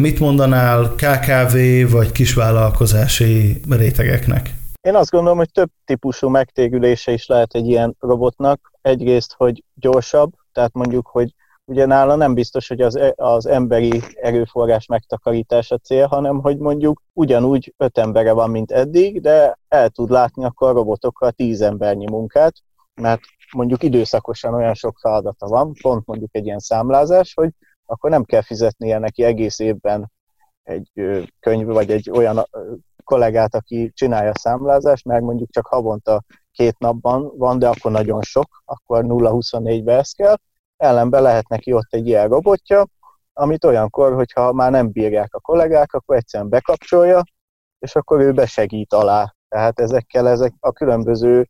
Mit mondanál KKV vagy kisvállalkozási rétegeknek? Én azt gondolom, hogy több típusú megtérülése is lehet egy ilyen robotnak. Egyrészt, hogy gyorsabb, tehát mondjuk, hogy ugye nála nem biztos, hogy az emberi erőforrás megtakarítása cél, hanem hogy mondjuk ugyanúgy 5 embere van, mint eddig, de el tud látni akkor a robotokkal 10 embernyi munkát, mert mondjuk időszakosan olyan sok feladata van, pont mondjuk egy ilyen számlázás, hogy akkor nem kell fizetnie neki egész évben egy könyv vagy egy olyan kollégát, aki csinálja a számlázást, mert mondjuk csak havonta 2 napban van, de akkor nagyon sok, akkor 0-24-be ez kell. Ellenben lehet neki ott egy ilyen robotja, amit olyankor, hogyha már nem bírják a kollégák, akkor egyszerűen bekapcsolja, és akkor ő besegít alá. Tehát ezek a különböző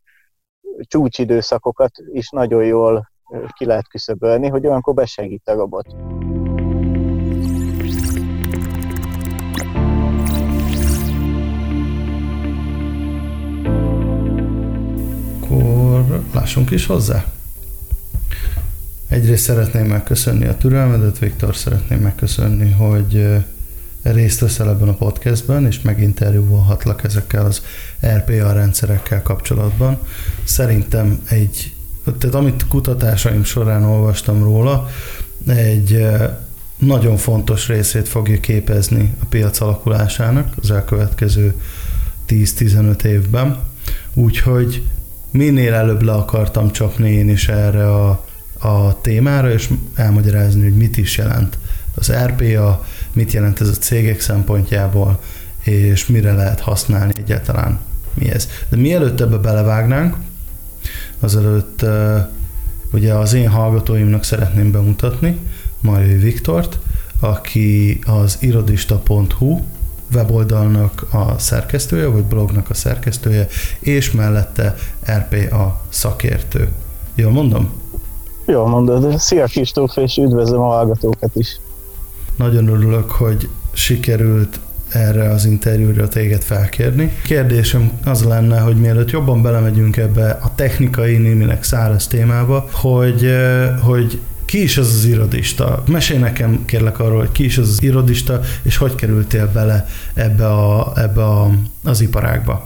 csúcsidőszakokat is nagyon jól ki lehet küszöbölni, hogy olyankor besegít a robot. Akkor lássunk is hozzá. Egyrészt szeretném megköszönni a türelmedet, Viktor, szeretném megköszönni, hogy részt veszel ebben a podcastben, és meginterjúolhatlak ezekkel az RPA rendszerekkel kapcsolatban. Szerintem tehát amit kutatásaim során olvastam róla, egy nagyon fontos részét fogja képezni a piac alakulásának az elkövetkező 10-15 évben. Úgyhogy minél előbb le akartam csapni én is erre a témára, és elmagyarázni, hogy mit is jelent az RPA, mit jelent ez a cégek szempontjából, és mire lehet használni egyáltalán, mi ez. De mielőtt ebbe belevágnánk, azelőtt ugye az én hallgatóimnak szeretném bemutatni Marjai Viktort, aki az irodista.hu weboldalnak a szerkesztője, vagy blognak a szerkesztője, és mellette RPA szakértő. Jól mondom? Jól mondod. Szia Kristóf, és üdvözlöm a hallgatókat is. Nagyon örülök, hogy sikerült erre az interjúra téged felkérni. Kérdésem az lenne, hogy mielőtt jobban belemegyünk ebbe a technikai, némileg száraz témába, hogy ki is az az irodista? Mesélj nekem kérlek arról, hogy ki is az az irodista, és hogy kerültél bele ebbe az iparágba?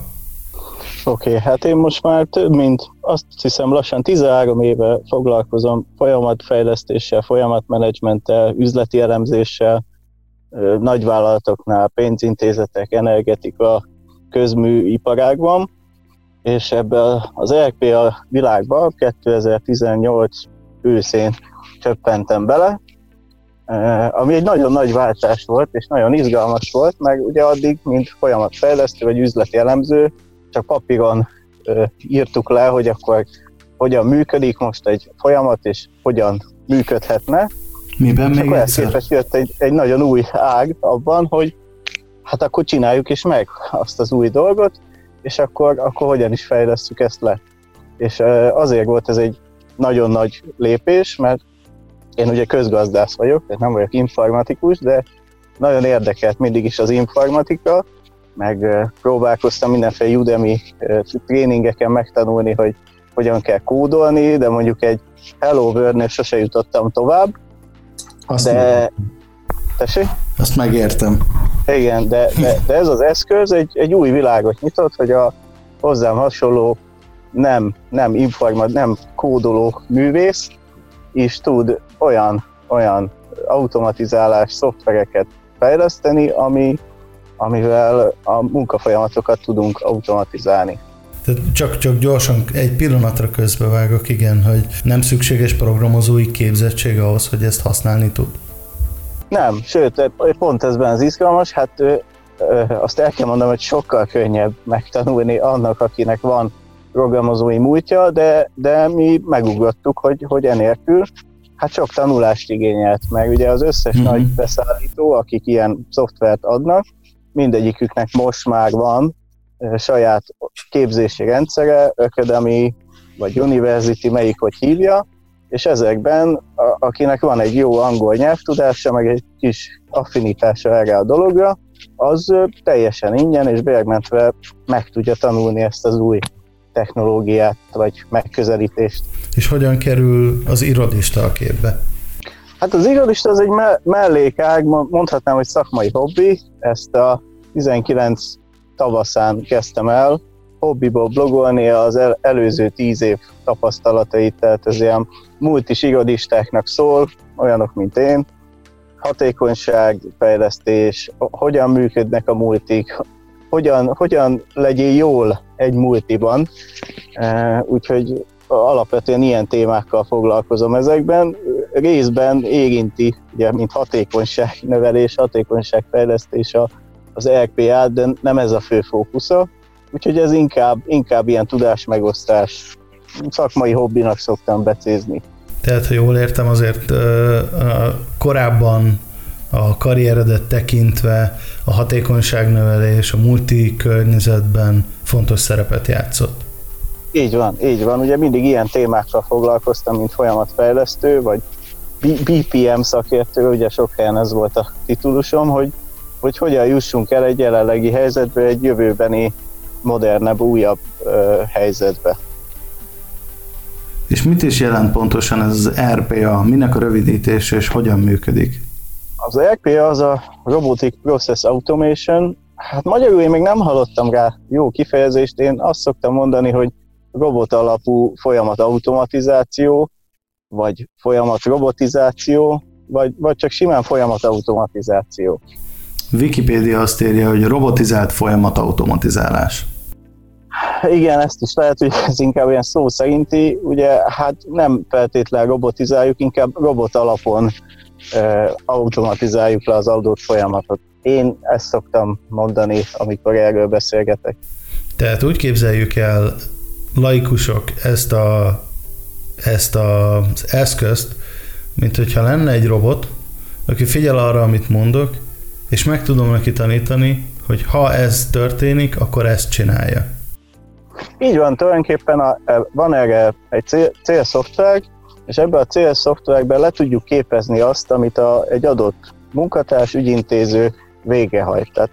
Oké, hát én most már több mint, azt hiszem lassan 13 éve foglalkozom folyamatfejlesztéssel, folyamatmenedzsmenttel, üzleti elemzéssel, nagyvállalatoknál, pénzintézetek, energetika, közműiparágban, és ebben az RPA világban 2018 őszén csöppentem bele, ami egy nagyon nagy váltás volt, és nagyon izgalmas volt, meg ugye addig, mint folyamatfejlesztő vagy üzleti elemző, csak papíron írtuk le, hogy akkor hogyan működik most egy folyamat, és hogyan működhetne. Miben még egyszer? Képest jött egy nagyon új ág abban, hogy hát akkor csináljuk is meg azt az új dolgot, és akkor hogyan is fejlesszük ezt le. És azért volt ez egy nagyon nagy lépés, mert én ugye közgazdász vagyok, tehát nem vagyok informatikus, de nagyon érdekelt mindig is az informatika, meg próbálkoztam mindenféle Udemy tréningeken megtanulni, hogy hogyan kell kódolni, de mondjuk egy Hello World-nél sose jutottam tovább. Azt megértem. Igen, de ez az eszköz egy új világot nyitott, hogy a hozzám hasonló nem kódoló művész is tud olyan automatizálás szoftvereket fejleszteni, amivel a munkafolyamatokat tudunk automatizálni. Csak gyorsan egy pillanatra közbevágok, igen, hogy nem szükséges programozói képzettség ahhoz, hogy ezt használni tud? Nem, sőt, pont ezben az izgalmas, hát azt el kell mondanom, hogy sokkal könnyebb megtanulni annak, akinek van programozói múltja, de mi megugrottuk, hogy enélkül hát sok tanulást igényelt, meg ugye az összes nagy beszállító, akik ilyen szoftvert adnak, mindegyiküknek most már van saját képzési rendszere, Academy vagy University, melyik hogy hívja, és ezekben, akinek van egy jó angol nyelvtudása, meg egy kis affinitása erre a dologra, az teljesen ingyen és bérmentve meg tudja tanulni ezt az új technológiát, vagy megközelítést. És hogyan kerül az irodista a képbe? Hát az irodista az egy mellékág, mondhatnám, hogy szakmai hobbi. Ezt a 19 tavaszán kezdtem el hobbiból blogolni, az előző 10 év tapasztalatait, tehát ez ilyen multis irodistáknak szól, olyanok, mint én. Hatékonyság, fejlesztés, hogyan működnek a multik, hogyan legyél jól egy multiban, úgyhogy alapvetően ilyen témákkal foglalkozom ezekben. Részben érinti, ugye, mint hatékonyságnövelés, hatékonyságfejlesztés az RPA-t, de nem ez a fő fókusza. Úgyhogy ez inkább ilyen tudásmegosztás. Szakmai hobbinak szoktam becézni. Tehát, ha jól értem, azért korábban a karrieredet tekintve a hatékonyságnövelés a multi környezetben fontos szerepet játszott. Így van. Ugye mindig ilyen témákkal foglalkoztam, mint folyamatfejlesztő, vagy BPM szakértő, ugye sok helyen ez volt a titulusom, hogy hogyan jussunk el egy jelenlegi helyzetbe, egy jövőbeni modernebb, újabb helyzetbe. És mit is jelent pontosan ez az RPA? Minek a rövidítése és hogyan működik? Az RPA az a Robotic Process Automation. Hát magyarul én még nem hallottam rá jó kifejezést, én azt szoktam mondani, hogy robot alapú folyamat automatizáció, vagy folyamat robotizáció, vagy csak simán folyamat automatizáció. Wikipédia azt írja, hogy robotizált folyamat automatizálás. Igen, ezt is lehet, hogy ez inkább ilyen szó szerinti, ugye hát nem feltétlenül robotizáljuk, inkább robot alapon automatizáljuk le az adott folyamatot. Én ezt szoktam mondani, amikor erről beszélgetek. Tehát úgy képzeljük el, laikusok, ezt az eszközt, mint hogyha lenne egy robot, aki figyel arra, amit mondok, és meg tudom neki tanítani, hogy ha ez történik, akkor ezt csinálja. Így van, tulajdonképpen van erre egy célszoftver, és ebben a célszoftverben le tudjuk képezni azt, amit egy adott munkatárs, ügyintéző végrehajt. Tehát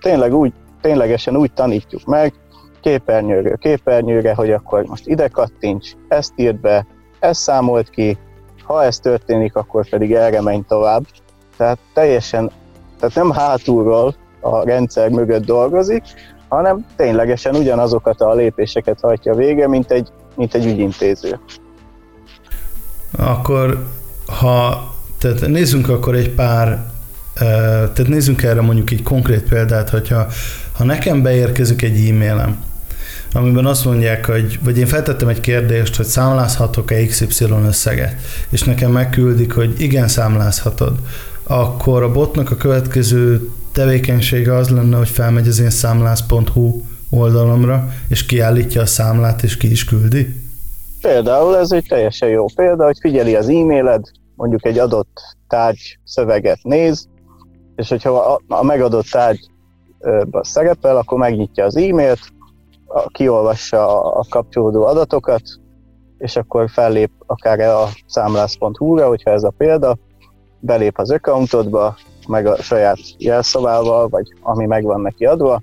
ténylegesen úgy tanítjuk meg, képernyőről képernyőre, hogy akkor most ide kattints, ezt írd be, ezt számolt ki, ha ez történik, akkor pedig erre menj tovább. Tehát teljesen, tehát nem hátulról a rendszer mögött dolgozik, hanem ténylegesen ugyanazokat a lépéseket hajtja végre, mint egy ügyintéző. Akkor, tehát nézzünk akkor egy pár, tehát nézzünk erre mondjuk egy konkrét példát, hogyha nekem beérkezik egy e-mailem, amiben azt mondják, hogy, vagy én feltettem egy kérdést, hogy számlázhatok-e XY összeget, és nekem megküldik, hogy igen, számlázhatod, akkor a botnak a következő tevékenysége az lenne, hogy felmegy az én számlász.hu oldalomra, és kiállítja a számlát, és ki is küldi? Például ez egy teljesen jó példa, hogy figyeli az e-mailed, mondjuk egy adott tárgy szöveget néz, és hogyha a megadott tárgyban szerepel, akkor megnyitja az e-mailt, kiolvassa a kapcsolódó adatokat, és akkor fellép akár a számlász.hu-ra, hogyha ez a példa, belép az accountodba, meg a saját jelszavával, vagy ami meg van neki adva,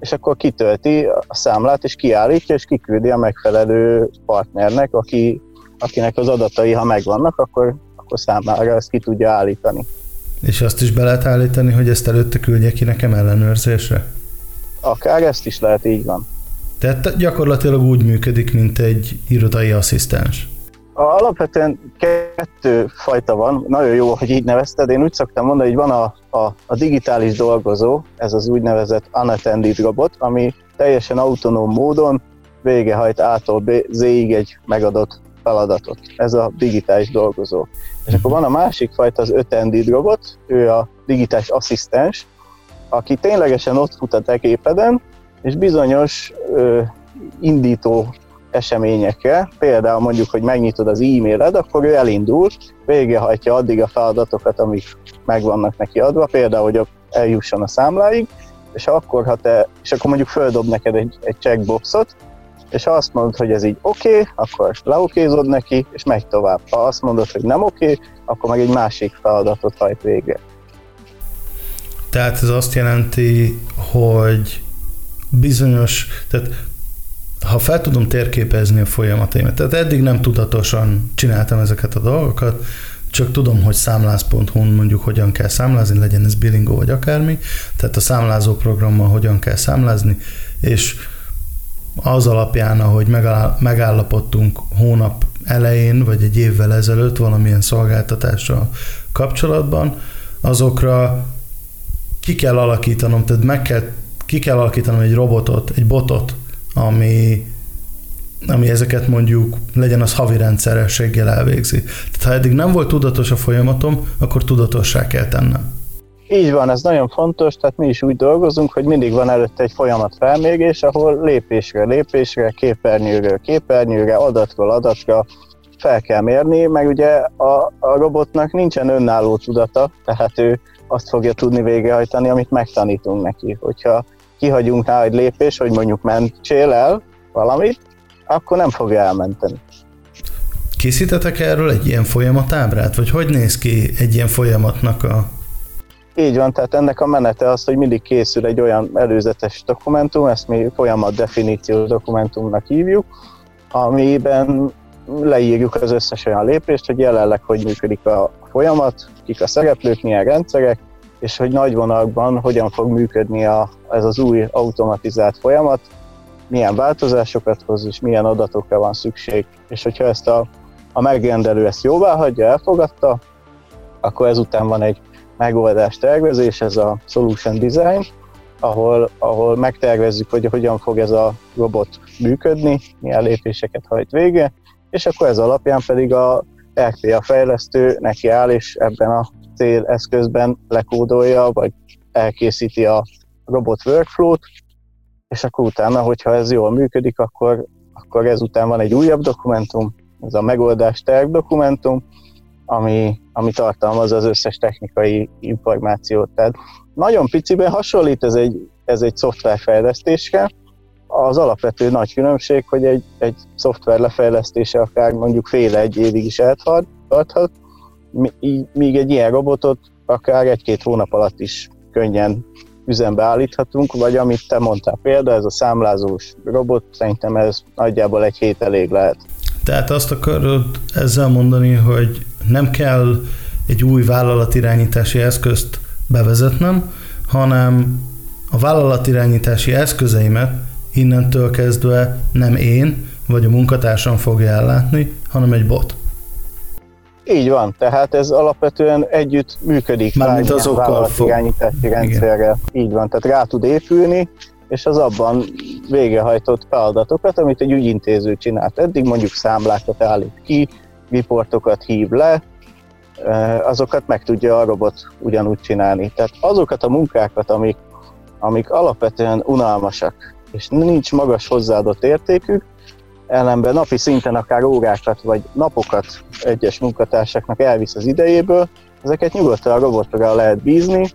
és akkor kitölti a számlát, és kiállítja, és kiküldi a megfelelő partnernek, akinek az adatai, ha megvannak, akkor számára ezt ki tudja állítani. És azt is be lehet állítani, hogy ezt előtte küldje ki nekem ellenőrzésre? Akár ezt is lehet, így van. Tehát gyakorlatilag úgy működik, mint egy irodai asszisztens. Alapvetően kettő fajta van, nagyon jó, hogy így nevezted, én úgy szoktam mondani, hogy van a digitális dolgozó, ez az úgynevezett unattended robot, ami teljesen autonóm módon végrehajt A-tól Z-ig egy megadott feladatot. Ez a digitális dolgozó. És akkor van a másik fajta, az attended robot, ő a digitális asszisztens, aki ténylegesen ott fut a teképeden, és bizonyos indító eseményekre, például mondjuk, hogy megnyitod az e-mailed, akkor ő elindul, végrehajtja addig a feladatokat, amik megvannak neki adva, például, hogy eljusson a számláig, és akkor, és akkor mondjuk földob neked egy checkboxot, és ha azt mondod, hogy ez így oké, akkor leokézod neki, és megy tovább. Ha azt mondod, hogy nem oké, akkor meg egy másik feladatot hajt végre. Tehát ez azt jelenti, hogy ha fel tudom térképezni a folyamataimat, tehát eddig nem tudatosan csináltam ezeket a dolgokat, csak tudom, hogy számláz.hu-n mondjuk hogyan kell számlázni, legyen ez bilingó vagy akármi, tehát a számlázó programmal hogyan kell számlázni, és az alapján, ahogy megállapodtunk hónap elején, vagy egy évvel ezelőtt valamilyen szolgáltatással kapcsolatban, azokra ki kell alakítanom, tehát ki kell alakítanom egy robotot, egy botot, ami ezeket mondjuk, legyen az havi rendszerességgel elvégzi. Tehát ha eddig nem volt tudatos a folyamatom, akkor tudatossá kell tennem. Így van, ez nagyon fontos, tehát mi is úgy dolgozunk, hogy mindig van előtte egy folyamatfelmérés, ahol lépésről lépésre, képernyőről képernyőre, adatról adatra fel kell mérni, meg ugye a robotnak nincsen önálló tudata, tehát ő azt fogja tudni végrehajtani, amit megtanítunk neki. Hogyha kihagyunk rá egy lépés, hogy mondjuk mentsél el valamit, akkor nem fogja elmenteni. Készítetek erről egy ilyen folyamatábrát? Vagy hogy néz ki egy ilyen folyamatnak a... Így van, tehát ennek a menete az, hogy mindig készül egy olyan előzetes dokumentum, ezt mi folyamat definíciós dokumentumnak hívjuk, amiben leírjuk az összes olyan lépést, hogy jelenleg hogy működik a folyamat, kik a szereplők, milyen rendszerek, és hogy nagy vonalakban hogyan fog működni ez az új automatizált folyamat, milyen változásokat hoz, és milyen adatokra van szükség. És hogyha ezt a megrendelő ezt jóváhagyja, elfogadta, akkor ezután van egy megoldás tervezés, ez a solution design, ahol megtervezzük, hogy hogyan fog ez a robot működni, milyen lépéseket hajt végre, és akkor ez alapján pedig a RPA fejlesztő neki áll, és ebben a céleszközben lekódolja, vagy elkészíti a robot workflow-t, és akkor utána, hogyha ez jól működik, akkor ezután van egy újabb dokumentum, ez a megoldás terv dokumentum, ami tartalmaz az összes technikai információt. Tehát nagyon piciben hasonlít ez egy szoftverfejlesztésre. Az alapvető nagy különbség, hogy egy szoftver lefejlesztése akár mondjuk fél egy évig is eltarthat, míg egy ilyen robotot akár egy-két hónap alatt is könnyen üzembe állíthatunk, vagy amit te mondtál például, ez a számlázós robot, szerintem ez nagyjából egy hét elég lehet. Tehát azt akarod ezzel mondani, hogy nem kell egy új vállalatirányítási eszközt bevezetnem, hanem a vállalatirányítási eszközeimet innentől kezdve nem én, vagy a munkatársam fogja ellátni, hanem egy bot. Így van, tehát ez alapvetően együtt működik. Mármint azokkal fog. Rendszerrel. Így van, tehát rá tud épülni, és az abban végrehajtott feladatokat, amit egy ügyintéző csinált eddig, mondjuk számlákat állít ki, riportokat hív le, azokat meg tudja a robot ugyanúgy csinálni. Tehát azokat a munkákat, amik alapvetően unalmasak, és nincs magas hozzáadott értékük, ellenben napi szinten akár órákat vagy napokat egyes munkatársaknak elvisz az idejéből, ezeket nyugodtan a robotra lehet bízni,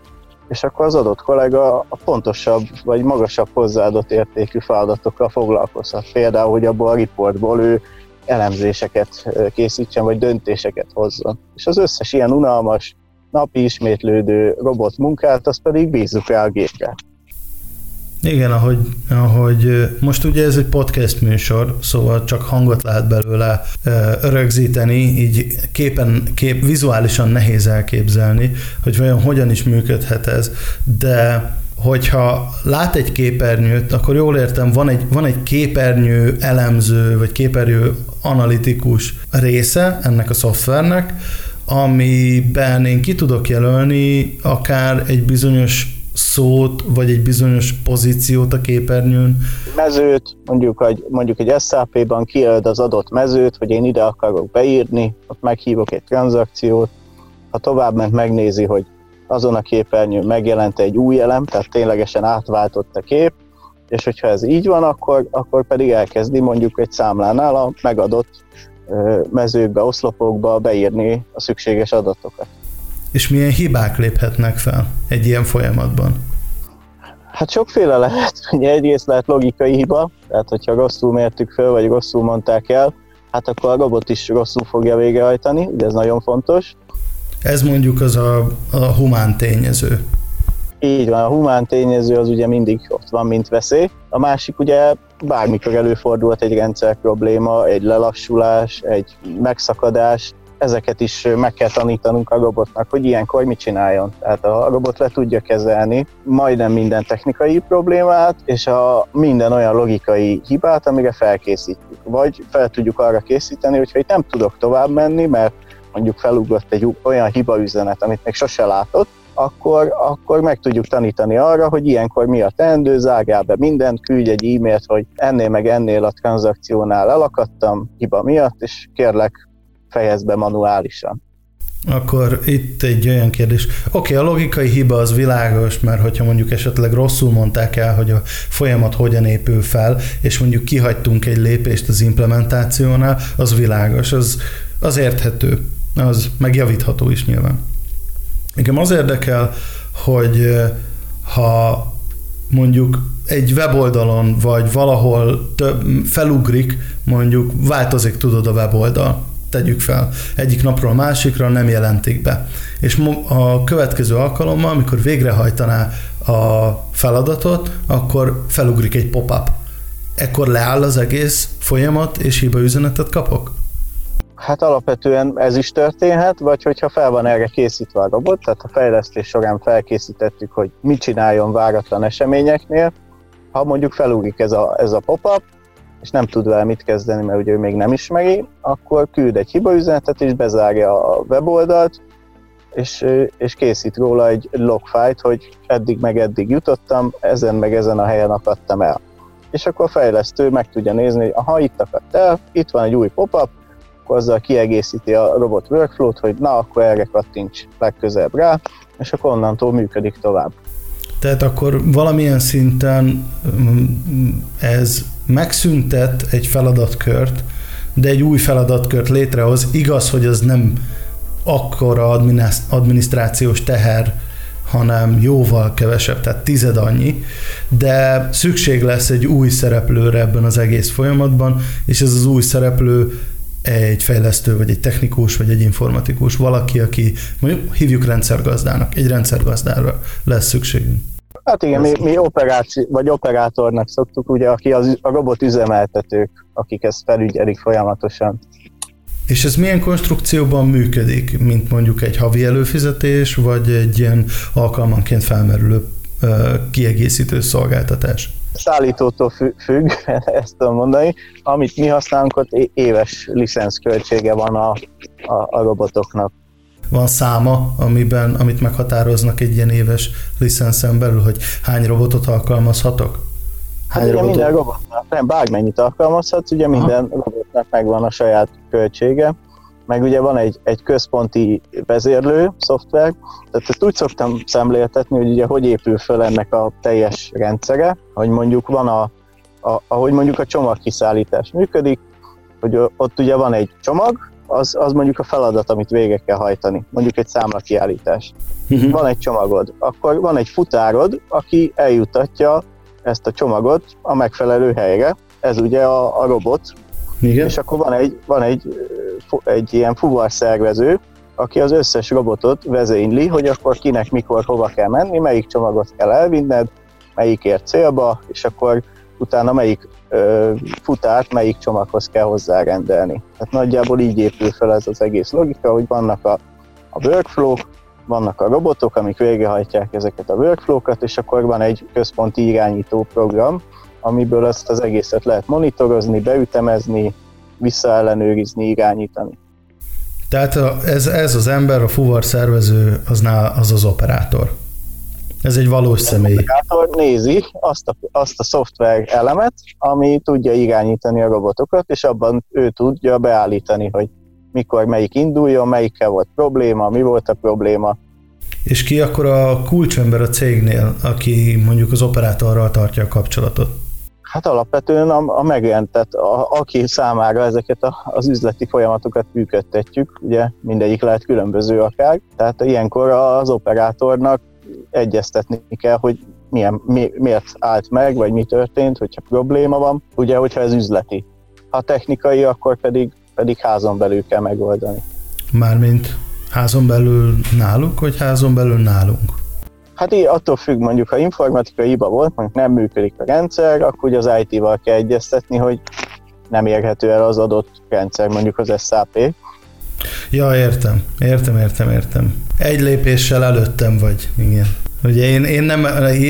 és akkor az adott kollega a pontosabb vagy magasabb hozzáadott értékű feladatokkal foglalkozhat. Például, hogy abból a riportból ő elemzéseket készítsen, vagy döntéseket hozzon. És az összes ilyen unalmas, napi ismétlődő robot munkát, azt pedig bízzuk rá a gépre. Igen, ahogy most ugye ez egy podcast műsor, szóval csak hangot lehet belőle rögzíteni, így vizuálisan nehéz elképzelni, hogy vajon hogyan is működhet ez, de hogyha lát egy képernyőt, akkor jól értem, van egy képernyő elemző, vagy képernyő analitikus része ennek a szoftvernek, amiben én ki tudok jelölni akár egy bizonyos szót, vagy egy bizonyos pozíciót a képernyőn. Mezőt, mondjuk egy SAP-ban kijelöld az adott mezőt, hogy én ide akarok beírni, ott meghívok egy tranzakciót, ha továbbment megnézi, hogy azon a képernyőn megjelent egy új elem, tehát ténylegesen átváltott a kép, és hogyha ez így van, akkor pedig elkezdi mondjuk egy számlánál a megadott mezőkbe, oszlopokba beírni a szükséges adatokat. És milyen hibák léphetnek fel egy ilyen folyamatban? Hát sokféle lehet, ugye egyrészt lehet logikai hiba, tehát hogyha rosszul mértük fel, vagy rosszul mondták el, hát akkor a robot is rosszul fogja végrehajtani, ugye ez nagyon fontos. Ez mondjuk az a humán tényező. Így van, a humán tényező az ugye mindig ott van, mint veszély. A másik ugye bármikor előfordulhat egy rendszer probléma, egy lelassulás, egy megszakadás, ezeket is meg kell tanítanunk a robotnak, hogy ilyenkor mit csináljon. Tehát a robot le tudja kezelni majdnem minden technikai problémát, és a minden olyan logikai hibát, amire felkészítjük. Vagy fel tudjuk arra készíteni, hogyha itt nem tudok tovább menni, mert mondjuk felugrott egy olyan hibaüzenet, amit még sose látott, akkor meg tudjuk tanítani arra, hogy ilyenkor mi a teendő, zárjál be mindent, küldj egy e-mailt, hogy ennél meg ennél a tranzakciónál elakadtam hiba miatt, és kérlek, fejezd be manuálisan. Akkor itt egy olyan kérdés. Oké, a logikai hiba az világos, mert hogyha mondjuk esetleg rosszul mondták el, hogy a folyamat hogyan épül fel, és mondjuk kihagytunk egy lépést az implementációnál, az világos, az érthető, az megjavítható is nyilván. Engem az érdekel, hogy ha mondjuk egy weboldalon, vagy valahol felugrik, mondjuk változik, tudod, a weboldal, tegyük fel, egyik napról a másikra nem jelentik be. És a következő alkalommal, amikor végrehajtaná a feladatot, akkor felugrik egy pop-up. Ekkor leáll az egész folyamat, és hibaüzenetet kapok? Hát alapvetően ez is történhet, vagy hogyha fel van erre készítve a robot, tehát a fejlesztés során felkészítettük, hogy mit csináljon váratlan eseményeknél, ha mondjuk felugrik ez a pop-up, és nem tud vele mit kezdeni, mert ugye ő még nem ismeri, akkor küld egy hibaüzenetet, és bezárja a weboldalt, és készít róla egy logfájt, hogy eddig meg eddig jutottam, ezen meg ezen a helyen akadtam el. És akkor a fejlesztő meg tudja nézni, hogy aha, itt akadt el, itt van egy új pop-up, akkor azzal kiegészíti a robot workflow-t, hogy na, akkor erre kattints legközelebb rá, és akkor onnantól működik tovább. Tehát akkor valamilyen szinten ez megszüntet egy feladatkört, de egy új feladatkört létrehoz. Igaz, hogy az nem akkora adminisztrációs teher, hanem jóval kevesebb, tehát 10 annyi, de szükség lesz egy új szereplőre ebben az egész folyamatban, és ez az új szereplő egy fejlesztő, vagy egy technikus, vagy egy informatikus, valaki, aki mondjuk hívjuk rendszergazdának, egy rendszergazdára lesz szükségünk. Hát igen, mi operátornak szoktuk, ugye, aki a robot üzemeltetők, akik ezt felügyelik folyamatosan. És ez milyen konstrukcióban működik, mint mondjuk egy havi előfizetés, vagy egy ilyen alkalmanként felmerülő kiegészítő szolgáltatás? Szállítótól függ, ezt tudom mondani. Amit mi használunk, ott éves licenszköltsége van a robotoknak. Van száma, amit meghatároznak egy ilyen éves licenszen belül, hogy hány robotot alkalmazhatok? Minden robotnak, nem bármennyit alkalmazhatsz, ugye minden robotnak megvan a saját költsége, meg ugye van egy központi vezérlő szoftver, tehát ezt úgy szoktam szemléltetni, hogy ugye hogy épül föl ennek a teljes rendszere, hogy mondjuk van ahogy mondjuk a csomagkiszállítás működik, hogy ott ugye van egy csomag, az mondjuk a feladat, amit végre kell hajtani, mondjuk egy számlakiállítás. Uh-huh. Van egy csomagod, akkor van egy futárod, aki eljutatja ezt a csomagot a megfelelő helyre, ez ugye a robot. Igen. És akkor van egy ilyen fuvarszervező, aki az összes robotot vezényli, hogy akkor kinek, mikor, hova kell menni, melyik csomagot kell elvinned, melyik ér célba, és akkor utána melyik futárt, melyik csomaghoz kell hozzárendelni. Tehát nagyjából így épül fel ez az egész logika, hogy vannak a workflow-k, vannak a robotok, amik végrehajtják ezeket a workflow-kat, és akkor van egy központi irányító program, amiből ezt az egészet lehet monitorozni, beütemezni, visszaellenőrizni, irányítani. Tehát ez az ember, a fuvarszervező, az operátor. Ez egy valós személy. Az operátor nézi azt a szoftver elemet, ami tudja irányítani a robotokat, és abban ő tudja beállítani, hogy mikor melyik induljon, melyikkel volt probléma, mi volt a probléma. És ki akkor a kulcsember a cégnél, aki mondjuk az operátorral tartja a kapcsolatot? Hát alapvetően a megjelentett, aki számára ezeket az üzleti folyamatokat működtetjük, ugye mindegyik lehet különböző akár, tehát ilyenkor az operátornak egyeztetni kell, hogy miért állt meg, vagy mi történt, hogyha probléma van, ugye, hogyha ez üzleti. Ha technikai, akkor pedig házon belül kell megoldani. Mármint házon belül náluk, vagy házon belül nálunk? Hát így attól függ, mondjuk, ha informatikai hiba volt, mondjuk nem működik a rendszer, akkor az IT-val kell egyeztetni, hogy nem érhető el az adott rendszer, mondjuk az SAP, Ja, értem. Egy lépéssel előttem vagy, igen. Ugye én nem,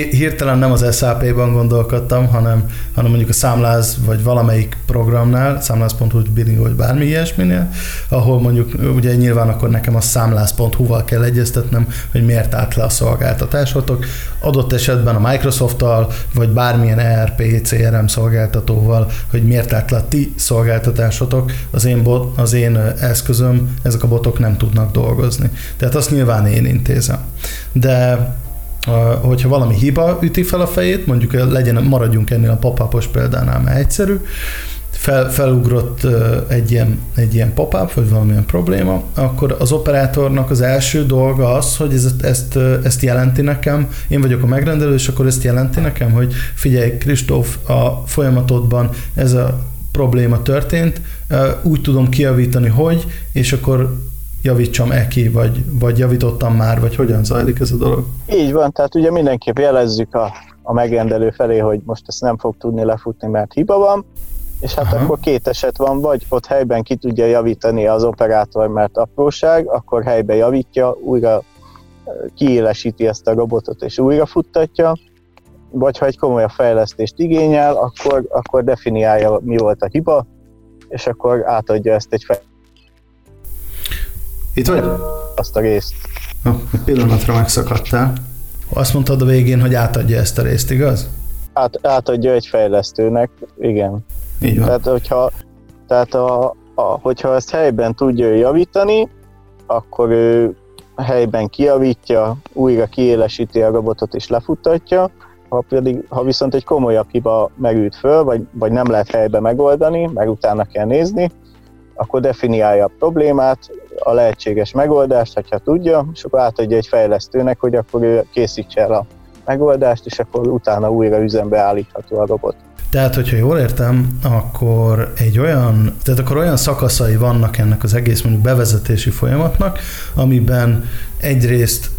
hirtelen nem az SAP-ban gondolkodtam, hanem mondjuk a Számláz vagy valamelyik programnál, számláz.hu, billing vagy bármi ilyesminél, ahol mondjuk ugye nyilván akkor nekem a számláz.hu-val kell egyeztetnem, hogy miért állt le a szolgáltatásotok. Adott esetben a Microsoft-tal vagy bármilyen ERP, CRM szolgáltatóval, hogy miért állt le a ti szolgáltatásotok, az én eszközöm, ezek a botok nem tudnak dolgozni. Tehát azt nyilván én intézem. De hogyha valami hiba üti fel a fejét, mondjuk maradjunk ennél a pop-upos példánál, mert egyszerű, felugrott egy ilyen pop-up, vagy valamilyen probléma, akkor az operátornak az első dolga az, hogy ezt jelenti nekem, én vagyok a megrendelő, és akkor ezt jelenti nekem, hogy figyelj, Kristóf, a folyamatodban ez a probléma történt, úgy tudom kijavítani, hogy, és akkor javítsam ki, vagy javítottam már, vagy hogyan zajlik ez a dolog? Így van, tehát ugye mindenképp jelezzük a megrendelő felé, hogy most ezt nem fog tudni lefutni, mert hiba van, és hát Aha. Akkor két eset van, vagy ott helyben ki tudja javítani az operátor, mert apróság, akkor helyben javítja, újra kiélesíti ezt a robotot, és újra futtatja, vagy ha egy komolyabb fejlesztést igényel, akkor definiálja, mi volt a hiba, és akkor átadja ezt egy fejlesztést. Itt vagy? Azt a részt. Pillanatra megszakadtál. Azt mondtad a végén, hogy átadja ezt a részt, igaz? Átadja egy fejlesztőnek, igen. Így van. Tehát, hogyha ezt helyben tudja javítani, akkor ő helyben kijavítja, újra kiélesíti a robotot és lefuttatja. Ha viszont egy komolyabb hiba megüt föl, vagy nem lehet helyben megoldani, meg utána kell nézni, akkor definiálja a problémát, a lehetséges megoldást, ha tudja, és akkor átadja egy fejlesztőnek, hogy akkor ő készítse el a megoldást, és akkor utána újra üzembe állítható a robot. Tehát, hogyha jól értem, akkor olyan szakaszai vannak ennek az egész mondjuk bevezetési folyamatnak, amiben egyrészt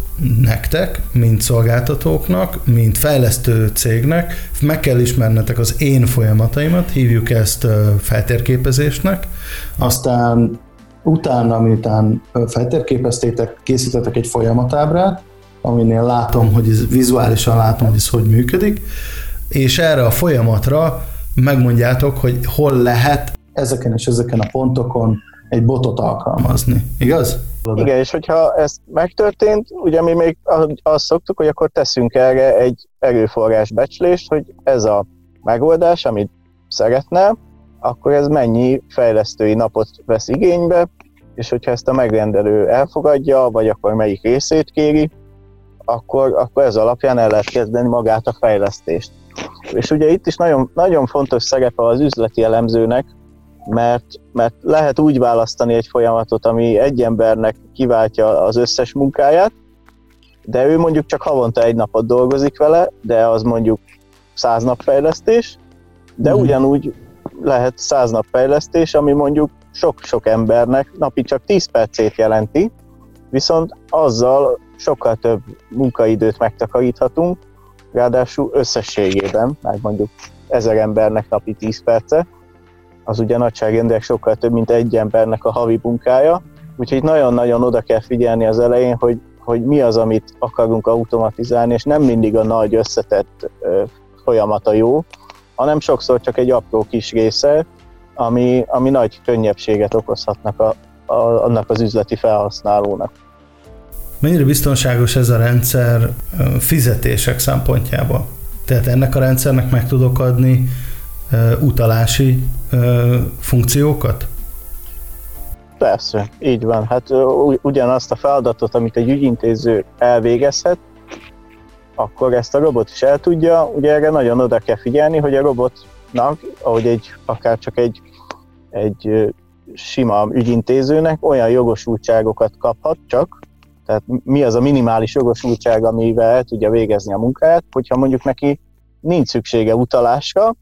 nektek, mint szolgáltatóknak, mint fejlesztő cégnek meg kell ismernetek az én folyamataimat, hívjuk ezt feltérképezésnek, aztán utána, miután feltérképeztétek, készítettek egy folyamatábrát, aminél látom, hogy ez, vizuálisan látom, hogy ez hogy működik, és erre a folyamatra megmondjátok, hogy hol lehet ezeken és ezeken a pontokon egy botot alkalmazni, igaz? Igen, és hogyha ez megtörtént, ugye mi még azt szoktuk, hogy akkor teszünk erre egy erőforrásbecslést, hogy ez a megoldás, amit szeretne, akkor ez mennyi fejlesztői napot vesz igénybe, és hogyha ezt a megrendelő elfogadja, vagy akkor melyik részét kéri, akkor ez alapján el lehet kezdeni magát a fejlesztést. És ugye itt is nagyon, nagyon fontos szerepe az üzleti elemzőnek, mert lehet úgy választani egy folyamatot, ami egy embernek kiváltja az összes munkáját, de ő mondjuk csak havonta egy napot dolgozik vele, de az mondjuk 100 nap fejlesztés, de ugyanúgy lehet 100 nap fejlesztés, ami mondjuk sok-sok embernek napi csak 10 percét jelenti, viszont azzal sokkal több munkaidőt megtakaríthatunk, ráadásul összességében, már mondjuk 1000 embernek napi 10 perce, az ugye nagyságrendileg sokkal több, mint egy embernek a havi munkája, úgyhogy nagyon-nagyon oda kell figyelni az elején, hogy mi az, amit akarunk automatizálni, és nem mindig a nagy összetett folyamata jó, hanem sokszor csak egy apró kis része, ami nagy könnyebbséget okozhatnak annak az üzleti felhasználónak. Mennyire biztonságos ez a rendszer fizetések szempontjából? Tehát ennek a rendszernek meg tudok adni utalási funkciókat? Persze, így van. Hát ugyanazt a feladatot, amit egy ügyintéző elvégezhet, akkor ezt a robot is el tudja. Ugye erre nagyon oda kell figyelni, hogy a robotnak, ahogy akár csak egy sima ügyintézőnek olyan jogosultságokat kaphat csak, tehát mi az a minimális jogosultság, amivel el tudja végezni a munkáját, hogyha mondjuk neki nincs szüksége utalásra,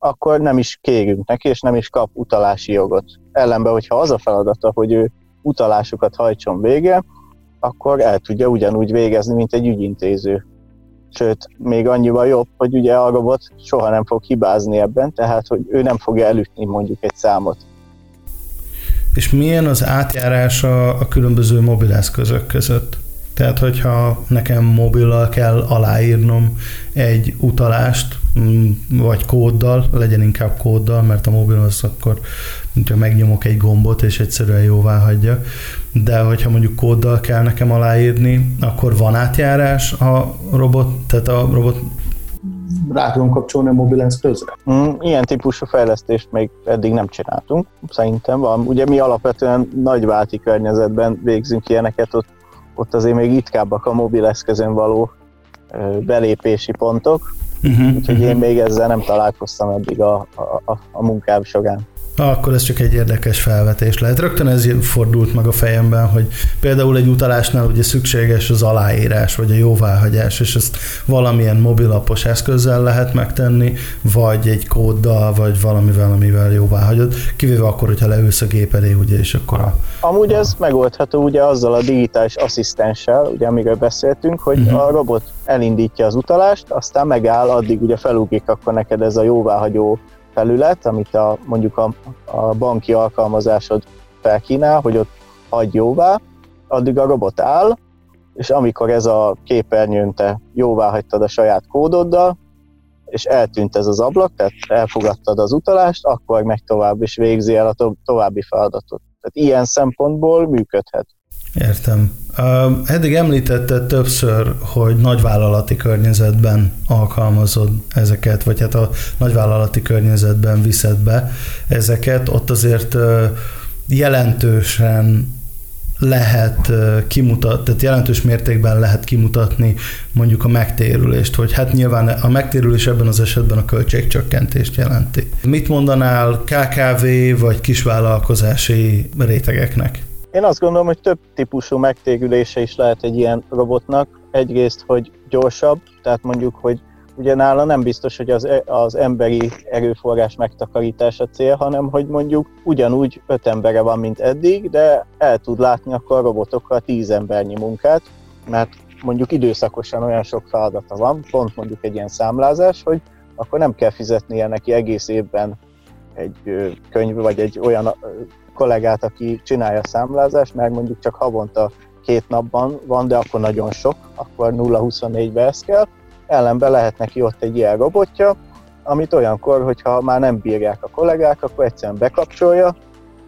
akkor nem is kérünk neki, és nem is kap utalási jogot. Ellenben, hogyha az a feladata, hogy ő utalásokat hajtson végre, akkor el tudja ugyanúgy végezni, mint egy ügyintéző. Sőt, még annyival jobb, hogy ugye a robot soha nem fog hibázni ebben, tehát hogy ő nem fogja elütni mondjuk egy számot. és milyen az átjárása a különböző mobileszközök között. Tehát, hogyha nekem mobillal kell aláírnom egy utalást, vagy kóddal, legyen inkább kóddal, mert a mobil az akkor megnyomok egy gombot, és egyszerűen jóvá hagyja. De hogyha mondjuk kóddal kell nekem aláírni, akkor van átjárás a robot rá tudom kapcsolni a mobileszközre. Ilyen típusú fejlesztést még eddig nem csináltunk, szerintem van. Ugye mi alapvetően nagy válti környezetben végzünk ilyeneket, ott azért még ritkábbak a mobileszközön való belépési pontok, úgyhogy én még ezzel nem találkoztam eddig a munkám során. Akkor ez csak egy érdekes felvetés lehet. Rögtön ez fordult meg a fejemben, hogy például egy utalásnál ugye szükséges az aláírás, vagy a jóváhagyás, és ezt valamilyen mobilapos eszközzel lehet megtenni, vagy egy kóddal, vagy valamivel, amivel jóváhagyod, kivéve akkor, hogyha leülsz a gép elé, ugye, és akkor Amúgy ez megoldható ugye azzal a digitális asszisztenssel, ugye amiről beszéltünk, hogy a robot elindítja az utalást, aztán megáll, addig ugye felugrik akkor neked ez a jóváhagyó felület, amit mondjuk a banki alkalmazásod felkínál, hogy ott hagy jóvá, addig a robot áll, és amikor ez a képernyőn te jóvá hagytad a saját kódoddal, és eltűnt ez az ablak, tehát elfogadtad az utalást, akkor meg tovább is végzi el a további feladatot. Tehát ilyen szempontból működhet. Értem. Eddig említetted többször, hogy nagyvállalati környezetben alkalmazod ezeket, vagy hát a nagyvállalati környezetben viszed be ezeket, ott azért jelentősen lehet kimutatni, tehát jelentős mértékben lehet kimutatni mondjuk a megtérülést, hogy hát nyilván a megtérülés ebben az esetben a költségcsökkentést jelenti. Mit mondanál KKV vagy kisvállalkozási rétegeknek? Én azt gondolom, hogy több típusú megtérülése is lehet egy ilyen robotnak. Egyrészt, hogy gyorsabb, tehát mondjuk, hogy ugye nála nem biztos, hogy az emberi erőforrás megtakarítása cél, hanem hogy mondjuk ugyanúgy 5 embere van, mint eddig, de el tud látni akkor a robotokkal 10 embernyi munkát, mert mondjuk időszakosan olyan sok feladata van, pont mondjuk egy ilyen számlázás, hogy akkor nem kell fizetnie neki egész évben egy könyv vagy egy olyan kollégát, aki csinálja a számlázást, mert mondjuk csak havonta 2 napban van, de akkor nagyon sok, akkor 0-24-be ez kell. Ellenben lehet neki ott egy ilyen robotja, amit olyankor, hogyha már nem bírják a kollégák, akkor egyszerűen bekapcsolja,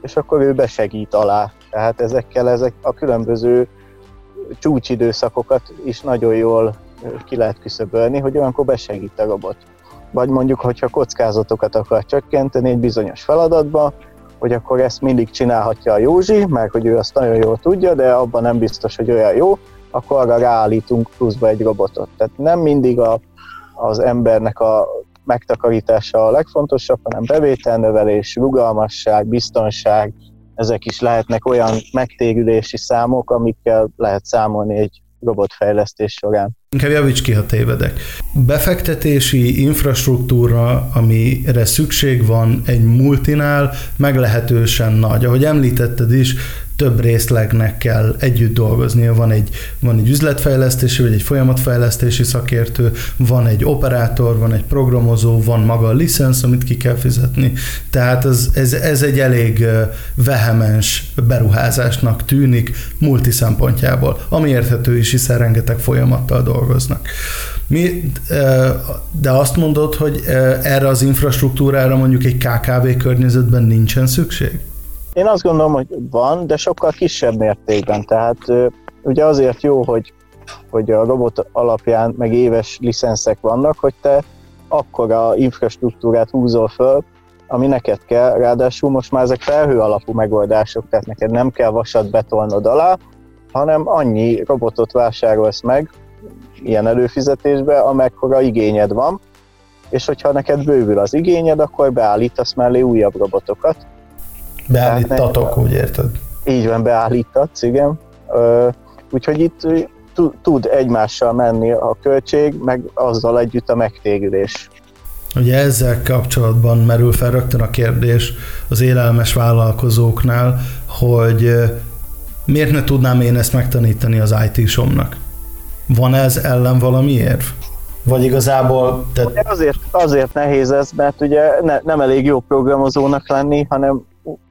és akkor ő besegít alá. Tehát ezek a különböző csúcsidőszakokat is nagyon jól ki lehet küszöbölni, hogy olyankor besegít a robot. Vagy mondjuk, hogyha kockázatokat akar csökkenteni egy bizonyos feladatba, hogy akkor ezt mindig csinálhatja a Józsi, mert hogy ő azt nagyon jól tudja, de abban nem biztos, hogy olyan jó, akkor arra ráállítunk pluszba egy robotot. Tehát nem mindig az embernek a megtakarítása a legfontosabb, hanem bevételnövelés, rugalmasság, biztonság, ezek is lehetnek olyan megtérülési számok, amikkel lehet számolni egy robotfejlesztés során. Inkább javíts ki, ha tévedek. Befektetési infrastruktúra, amire szükség van egy multinál, meglehetősen nagy. Ahogy említetted is, több részlegnek kell együtt dolgoznia. Van egy üzletfejlesztési, vagy egy folyamatfejlesztési szakértő, van egy operátor, van egy programozó, van maga a licensz, amit ki kell fizetni. Tehát ez egy elég vehemens beruházásnak tűnik multi szempontjából, ami érthető is, hiszen rengeteg folyamattal dolgoznak. De azt mondod, hogy erre az infrastruktúrára mondjuk egy KKV környezetben nincsen szükség? Én azt gondolom, hogy van, de sokkal kisebb mértékben. Tehát ugye azért jó, hogy a robot alapján meg éves licenszek vannak, hogy te akkora infrastruktúrát húzol föl, ami neked kell. Ráadásul most már ezek felhő alapú megoldások, tehát neked nem kell vasat betolnod alá, hanem annyi robotot vásárolsz meg ilyen előfizetésbe, amekkora igényed van, és hogyha neked bővül az igényed, akkor beállítasz mellé újabb robotokat. Beállítatok, úgy érted? Így van, beállítatsz, igen. Úgyhogy itt tud egymással menni a költség, meg azzal együtt a megtérülés. Ugye ezzel kapcsolatban merül fel rögtön a kérdés az élelmes vállalkozóknál, hogy miért ne tudnám én ezt megtanítani az IT-somnak? Van ez ellen valami érv? Vagy igazából... Azért nehéz ez, mert ugye nem elég jó programozónak lenni, hanem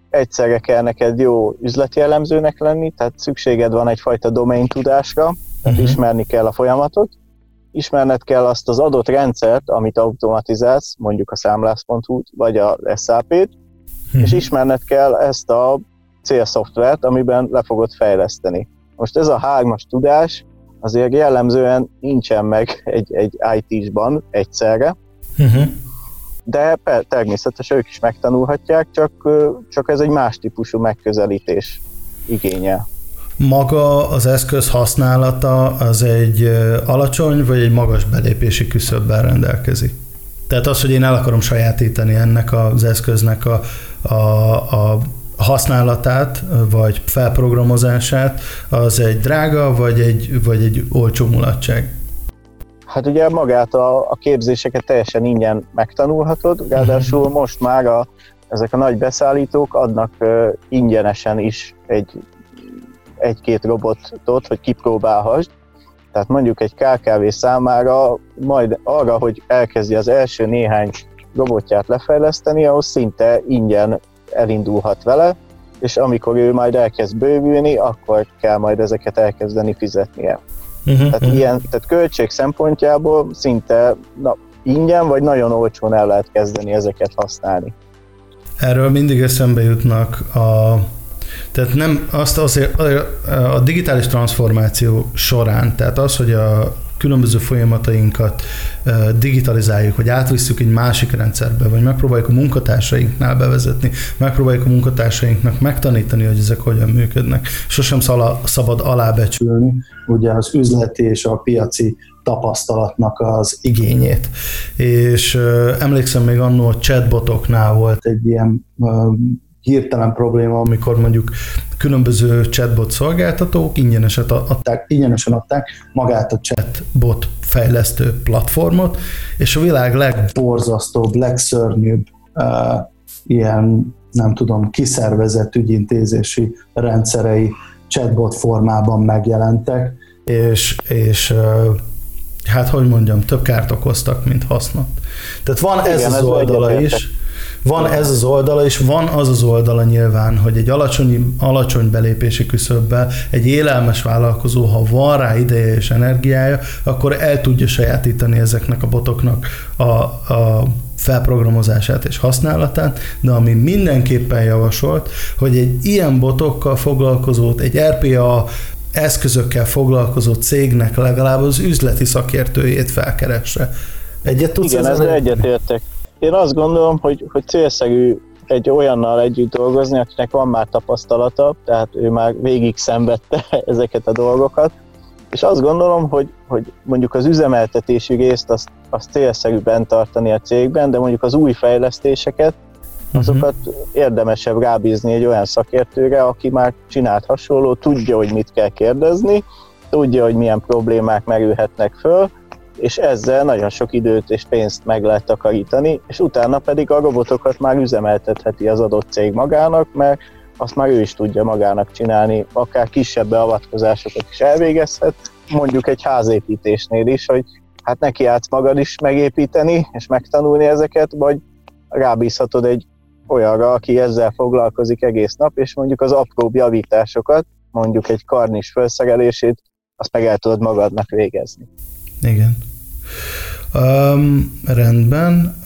egyszerre kell neked jó üzleti elemzőnek lenni, tehát szükséged van egyfajta domain tudásra, tehát ismerni kell a folyamatot, ismerned kell azt az adott rendszert, amit automatizálsz, mondjuk a számlász.hu-t, vagy a SAP-t, és ismerned kell ezt a célszoftvert, amiben le fogod fejleszteni. Most ez a hármas tudás azért jellemzően nincsen meg egy IT-sban egyszerre, de természetesen ők is megtanulhatják, csak ez egy más típusú megközelítés igényel. Maga az eszköz használata az egy alacsony vagy egy magas belépési küszöbbel rendelkezik? Tehát az, hogy én el akarom sajátítani ennek az eszköznek a használatát, vagy felprogramozását, az egy drága, vagy egy olcsó mulatság? Hát ugye magát a képzéseket teljesen ingyen megtanulhatod, ráadásul most már ezek a nagy beszállítók adnak ingyenesen is egy-két robotot, hogy kipróbálhassd. Tehát mondjuk egy KKV számára majd arra, hogy elkezdi az első néhány robotját lefejleszteni, ahhoz szinte ingyen elindulhat vele, és amikor ő majd elkezd bővülni, akkor kell majd ezeket elkezdeni fizetnie. Tehát költség szempontjából szinte ingyen vagy nagyon olcsón el lehet kezdeni ezeket használni. Erről mindig eszembe jutnak tehát nem azt azért a digitális transformáció során, tehát az, hogy a különböző folyamatainkat digitalizáljuk, vagy átvisszük egy másik rendszerbe, vagy megpróbáljuk a munkatársainknál bevezetni, megpróbáljuk a munkatársainknak megtanítani, hogy ezek hogyan működnek. Sosem szabad alábecsülni ugye az üzleti és a piaci tapasztalatnak az igényét. És emlékszem még annó a chatbotoknál volt egy ilyen hirtelen probléma, amikor mondjuk különböző chatbot szolgáltatók ingyenesen adták magát a chatbot fejlesztő platformot, és a világ legborzasztóbb, legszörnyűbb ilyen, nem tudom, kiszervezett ügyintézési rendszerei chatbot formában megjelentek, és hát hogy mondjam, több kárt okoztak, mint hasznot. Tehát van ez az oldala is. Van ez az oldala, és van az az oldala nyilván, hogy egy alacsony belépési küszöbbel egy élelmes vállalkozó, ha van rá ideje és energiája, akkor el tudja sajátítani ezeknek a botoknak a felprogramozását és használatát, de ami mindenképpen javasolt, hogy egy ilyen botokkal foglalkozót, egy RPA eszközökkel foglalkozó cégnek legalább az üzleti szakértőjét felkeresse. Egyet tudsz ezen? Igen, ezzel egyetértek. Én azt gondolom, hogy célszerű egy olyannal együtt dolgozni, akinek van már tapasztalata, tehát ő már végig szenvedte ezeket a dolgokat, és azt gondolom, hogy mondjuk az üzemeltetési részt azt célszerű bent tartani a cégben, de mondjuk az új fejlesztéseket, azokat érdemesebb rábízni egy olyan szakértőre, aki már csinált hasonló, tudja, hogy mit kell kérdezni, tudja, hogy milyen problémák merülhetnek föl, és ezzel nagyon sok időt és pénzt meg lehet takarítani, és utána pedig a robotokat már üzemeltetheti az adott cég magának, mert azt már ő is tudja magának csinálni, akár kisebb beavatkozásokat is elvégezhet, mondjuk egy házépítésnél is, hogy hát neki állsz magad is megépíteni és megtanulni ezeket, vagy rábízhatod egy olyanra, aki ezzel foglalkozik egész nap, és mondjuk az apróbb javításokat, mondjuk egy karnis felszerelését, azt meg el tudod magadnak végezni. Igen. Rendben.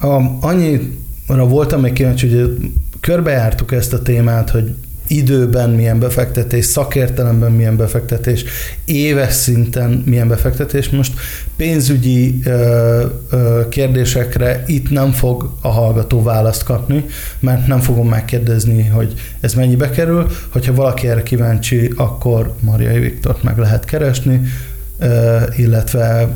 Annyira voltam még kíváncsi, hogy körbejártuk ezt a témát, hogy időben milyen befektetés, szakértelemben milyen befektetés, éves szinten milyen befektetés. Most pénzügyi kérdésekre itt nem fog a hallgató választ kapni, mert nem fogom megkérdezni, hogy ez mennyibe kerül. Hogyha valaki erre kíváncsi, akkor Marjai Viktort meg lehet keresni, illetve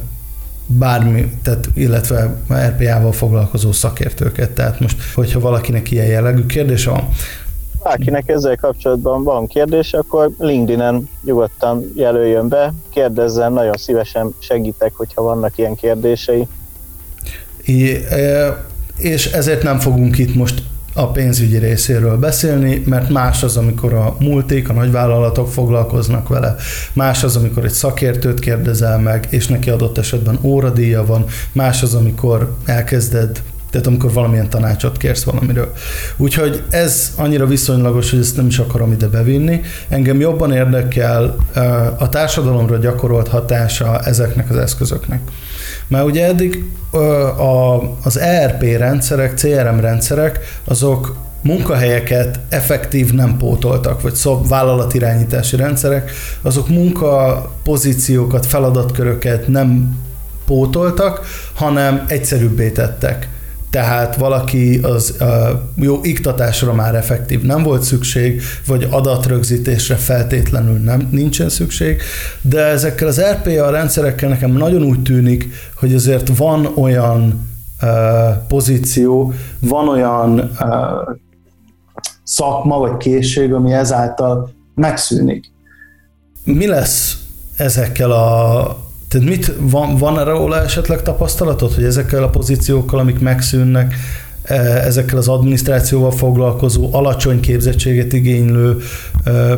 RPA-val foglalkozó szakértőket. Tehát most, hogyha valakinek ilyen jellegű kérdése van. Akinek ezzel kapcsolatban van kérdés, akkor LinkedIn-en nyugodtan jelöljön be, kérdezzen, nagyon szívesen segítek, hogyha vannak ilyen kérdései. És ezért nem fogunk itt most a pénzügyi részéről beszélni, mert más az, amikor a multik, a nagyvállalatok foglalkoznak vele. Más az, amikor egy szakértőt kérdezel meg, és neki adott esetben óradíja van. Más az, amikor elkezded Tehát amikor valamilyen tanácsot kérsz valamiről. Úgyhogy ez annyira viszonylagos, hogy ezt nem is akarom ide bevinni. Engem jobban érdekel a társadalomra gyakorolt hatása ezeknek az eszközöknek. Mert ugye eddig az ERP rendszerek, CRM rendszerek, azok munkahelyeket effektív nem pótoltak, vagy vállalatirányítási rendszerek, azok munkapozíciókat, feladatköröket nem pótoltak, hanem egyszerűbbé tettek. Tehát valaki az jó iktatásra már effektív nem volt szükség, vagy adatrögzítésre feltétlenül nincsen szükség, de ezekkel az RPA rendszerekkel nekem nagyon úgy tűnik, hogy azért van olyan pozíció, van olyan szakma vagy készség, ami ezáltal megszűnik. Mi lesz ezekkel a... Tehát van róla esetleg tapasztalatod, hogy ezekkel a pozíciókkal, amik megszűnnek, ezekkel az adminisztrációval foglalkozó, alacsony képzettséget igénylő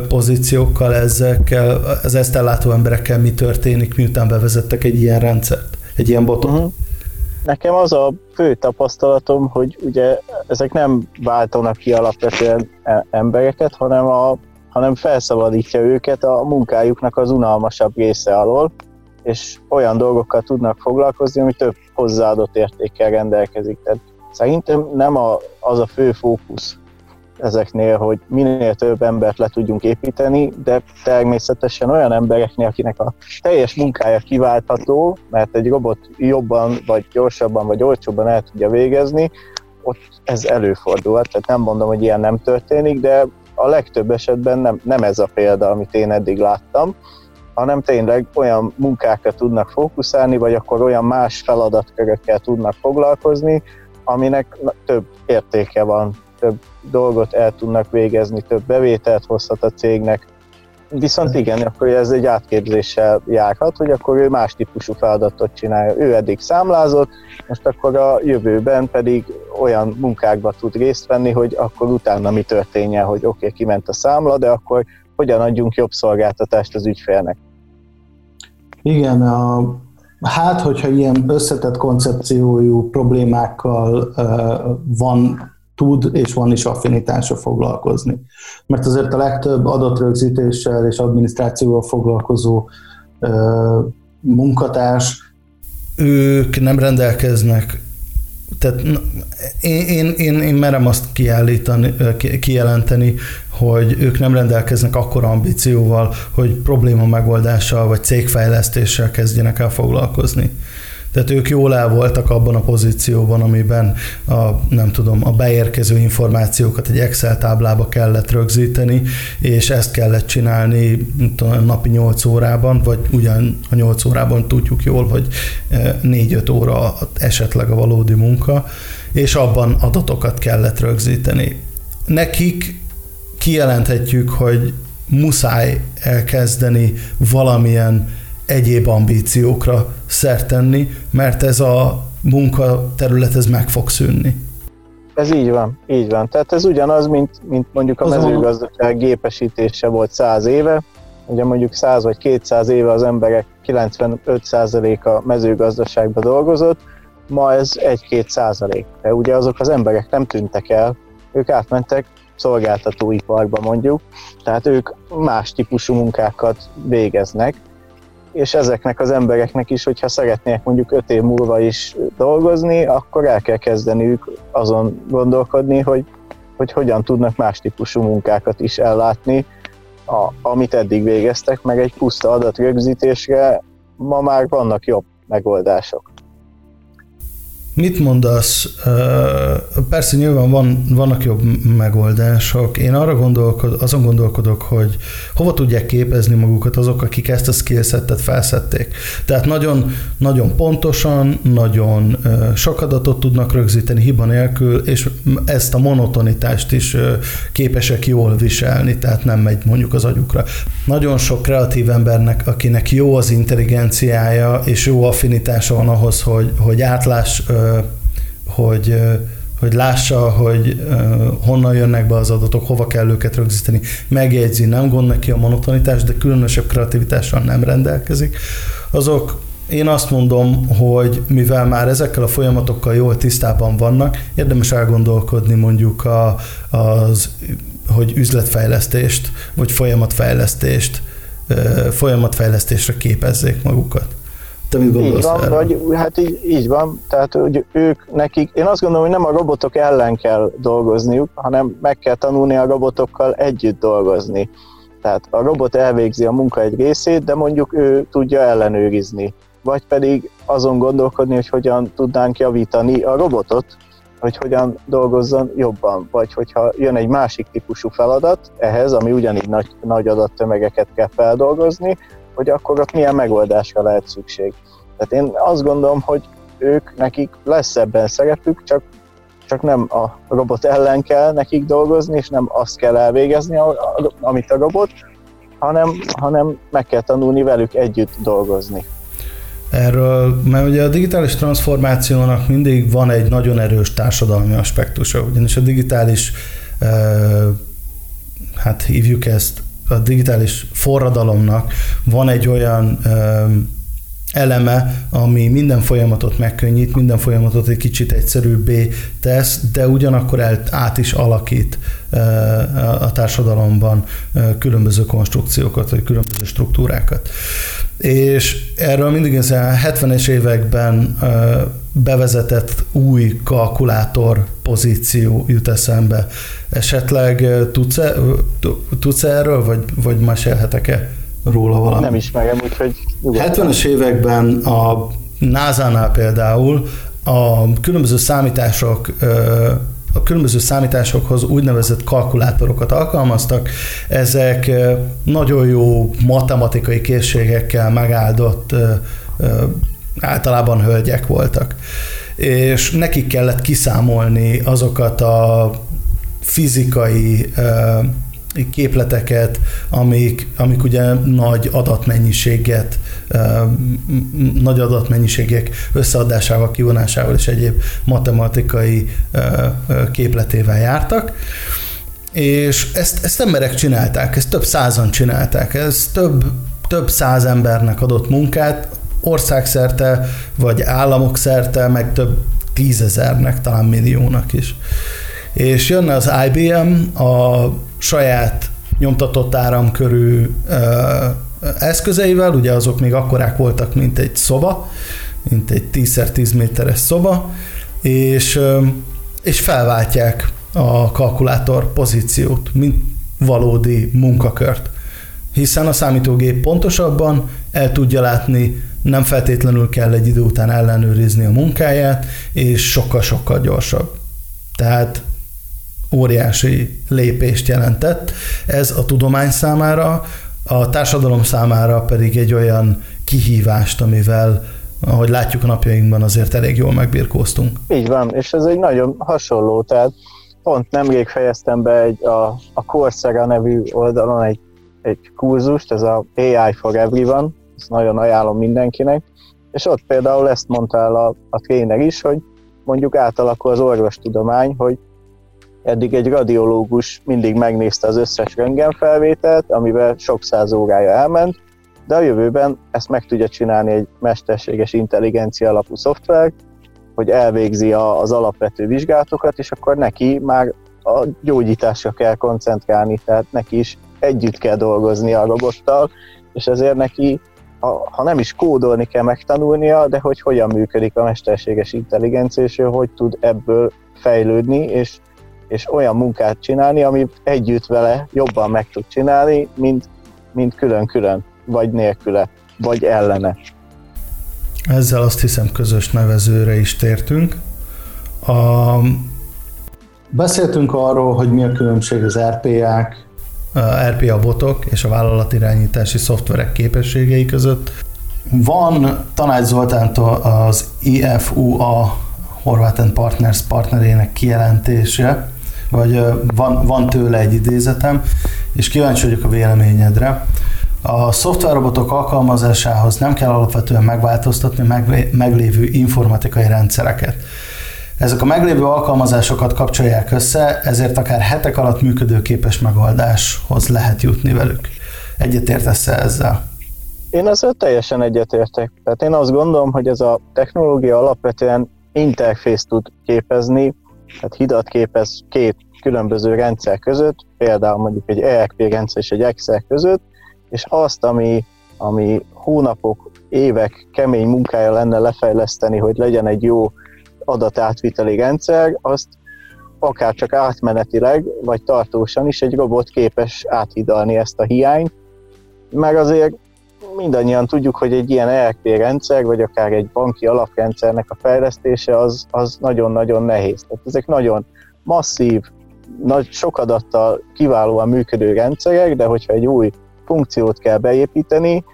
pozíciókkal, az ezt ellátó emberekkel mi történik, miután bevezettek egy ilyen rendszert, egy ilyen botot? Uh-huh. Nekem az a fő tapasztalatom, hogy ugye ezek nem váltanak ki alapvetően embereket, hanem felszabadítja őket a munkájuknak az unalmasabb része alól, és olyan dolgokkal tudnak foglalkozni, ami több hozzáadott értékkel rendelkezik. Tehát szerintem nem az a fő fókusz ezeknél, hogy minél több embert le tudjunk építeni, de természetesen olyan embereknél, akinek a teljes munkája kiváltható, mert egy robot jobban, vagy gyorsabban, vagy olcsóbban el tudja végezni, ott ez előfordulhat. Tehát nem mondom, hogy ilyen nem történik, de a legtöbb esetben nem ez a példa, amit én eddig láttam, hanem tényleg olyan munkákra tudnak fókuszálni, vagy akkor olyan más feladatkörökkel tudnak foglalkozni, aminek több értéke van, több dolgot el tudnak végezni, több bevételt hozhat a cégnek. Viszont igen, akkor ez egy átképzéssel járhat, hogy akkor ő más típusú feladatot csinálja. Ő eddig számlázott, most akkor a jövőben pedig olyan munkákba tud részt venni, hogy akkor utána mi történjen, hogy oké, kiment a számla, de akkor hogyan adjunk jobb szolgáltatást az ügyfélnek. Igen, hogyha ilyen összetett koncepciójú problémákkal van is affinitásra foglalkozni. Mert azért a legtöbb adatrögzítéssel és adminisztrációval foglalkozó munkatárs, ők nem rendelkeznek. Tehát én merem azt kijelenteni, hogy ők nem rendelkeznek akkora ambícióval, hogy probléma megoldással vagy cégfejlesztéssel kezdjenek el foglalkozni. Tehát ők jól el voltak abban a pozícióban, amiben a beérkező információkat egy Excel táblába kellett rögzíteni, és ezt kellett csinálni napi 8 órában, vagy ugyan a 8 órában tudjuk jól, hogy 4-5 óra esetleg a valódi munka, és abban adatokat kellett rögzíteni. Nekik kijelenthetjük, hogy muszáj elkezdeni valamilyen egyéb ambíciókra szert tenni, mert ez a munkaterület ez meg fog szűnni. Ez így van, így van. Tehát ez ugyanaz, mint mondjuk a mezőgazdaság gépesítése volt 100 éve. Ugye mondjuk 100 vagy 200 éve az emberek 95%-a mezőgazdaságban dolgozott, ma ez 1-2%. De ugye azok az emberek nem tűntek el, ők átmentek szolgáltatóiparba mondjuk, tehát ők más típusú munkákat végeznek, és ezeknek az embereknek is, hogyha szeretnék mondjuk 5 év múlva is dolgozni, akkor el kell kezdeniük azon gondolkodni, hogy hogyan tudnak más típusú munkákat is ellátni, amit eddig végeztek, meg egy puszta adatrögzítésre ma már vannak jobb megoldások. Mit mondasz? Persze nyilván vannak jobb megoldások. Én azon gondolkodok, hogy hova tudják képezni magukat azok, akik ezt a skillsettet felszedték. Tehát nagyon, nagyon pontosan, nagyon sok adatot tudnak rögzíteni hiba nélkül, és ezt a monotonitást is képesek jól viselni, tehát nem megy mondjuk az agyukra. Nagyon sok kreatív embernek, akinek jó az intelligenciája és jó affinitása van ahhoz, hogy átláss, hogy lássa, hogy honnan jönnek be az adatok, hova kell őket rögzíteni, megjegyzi, nem gond neki a monotonitás, de különösebb kreativitással nem rendelkezik, azok Én azt mondom, hogy mivel már ezekkel a folyamatokkal jól tisztában vannak, érdemes elgondolkodni mondjuk hogy üzletfejlesztést, vagy folyamatfejlesztésre képezzék magukat. Te mit gondolsz erre? Így van, tehát hogy nekik, én azt gondolom, hogy nem a robotok ellen kell dolgozniuk, hanem meg kell tanulni a robotokkal együtt dolgozni. Tehát a robot elvégzi a munka egy részét, de mondjuk ő tudja ellenőrizni. Vagy pedig azon gondolkodni, hogy hogyan tudnánk javítani a robotot, hogy hogyan dolgozzon jobban. Vagy hogyha jön egy másik típusú feladat ehhez, ami ugyanígy nagy adattömegeket kell feldolgozni, hogy akkor ott milyen megoldásra lehet szükség. Tehát én azt gondolom, hogy nekik lesz ebben szerepük, csak nem a robot ellen kell nekik dolgozni, és nem azt kell elvégezni, amit a robot, hanem meg kell tanulni velük együtt dolgozni. Erről, mert ugye a digitális transformációnak mindig van egy nagyon erős társadalmi aspektusa, ugyanis a digitális, hívjuk ezt, a digitális forradalomnak van egy olyan eleme, ami minden folyamatot megkönnyít, minden folyamatot egy kicsit egyszerűbbé tesz, de ugyanakkor át is alakít a társadalomban különböző konstrukciókat, vagy különböző struktúrákat. És erről mindig a 70-es években bevezetett új kalkulátor pozíció jut eszembe. Esetleg tudsz erről, vagy mesélhetek-e róla valamit? Nem ismerem, úgyhogy nyugodtan. 70-es években a NASA-nál például a különböző számításokhoz úgynevezett kalkulátorokat alkalmaztak. Ezek nagyon jó matematikai készségekkel megáldott, általában hölgyek voltak. És nekik kellett kiszámolni azokat a fizikai képleteket, amik ugye nagy adatmennyiségek összeadásával, kivonásával és egyéb matematikai képletével jártak. És ezt emberek csinálták, ezt több százan csinálták, ez több száz embernek adott munkát, országszerte, vagy államok szerte, meg több tízezernek, talán milliónak is. És jönne az IBM a saját nyomtatott áramkörű eszközeivel, ugye azok még akkorák voltak, mint egy szoba, mint egy 10x10 méteres szoba, és felváltják a kalkulátor pozíciót, mint valódi munkakört. Hiszen a számítógép pontosabban el tudja látni, nem feltétlenül kell egy idő után ellenőrizni a munkáját, és sokkal-sokkal gyorsabb. Tehát óriási lépést jelentett. Ez a tudomány számára, a társadalom számára pedig egy olyan kihívást, amivel, ahogy látjuk a napjainkban, azért elég jól megbirkóztunk. Így van, és ez egy nagyon hasonló, tehát pont nemrég fejeztem be a Coursera nevű oldalon egy kurzust, ez a AI for Everyone, ezt nagyon ajánlom mindenkinek, és ott például ezt mondta el a tréner is, hogy mondjuk átalakul az orvostudomány, hogy eddig egy radiológus mindig megnézte az összes röntgenfelvételt, amivel sok száz órája elment, de a jövőben ezt meg tudja csinálni egy mesterséges intelligencia alapú szoftver, hogy elvégzi az alapvető vizsgálatokat, és akkor neki már a gyógyításra kell koncentrálni, tehát neki is együtt kell dolgozni a robottal, és ezért neki, ha nem is kódolni kell megtanulnia, de hogy hogyan működik a mesterséges intelligencia, és hogy tud ebből fejlődni, és olyan munkát csinálni, amit együtt vele jobban meg tud csinálni, mint külön-külön, vagy nélküle, vagy ellene. Ezzel azt hiszem közös nevezőre is tértünk. Beszéltünk arról, hogy mi a különbség az RPA-k, RPA botok és a vállalatirányítási szoftverek képességei között. Van Tanács Zoltántól az IFUA Horváth & Partners partnerének kijelentése, vagy van tőle egy idézetem, és kíváncsi vagyok a véleményedre. A szoftverrobotok alkalmazásához nem kell alapvetően megváltoztatni meglévő informatikai rendszereket. Ezek a meglévő alkalmazásokat kapcsolják össze, ezért akár hetek alatt működőképes megoldáshoz lehet jutni velük. Egyetértesz ezzel? Én ezzel teljesen egyetértek. Tehát én azt gondolom, hogy ez a technológia alapvetően interfészt tud képezni, tehát hidat képez két különböző rendszer között, például mondjuk egy ERP rendszer és egy Excel között, és azt, ami hónapok, évek kemény munkája lenne lefejleszteni, hogy legyen egy jó adatátviteli rendszer, azt akár csak átmenetileg, vagy tartósan is egy robot képes áthidalni ezt a hiányt, mert azért mindannyian tudjuk, hogy egy ilyen ERP rendszer, vagy akár egy banki alaprendszernek a fejlesztése az nagyon-nagyon nehéz. Tehát ezek nagyon masszív, nagy, sok adattal kiválóan működő rendszerek, de hogyha egy új funkciót kell beépíteni,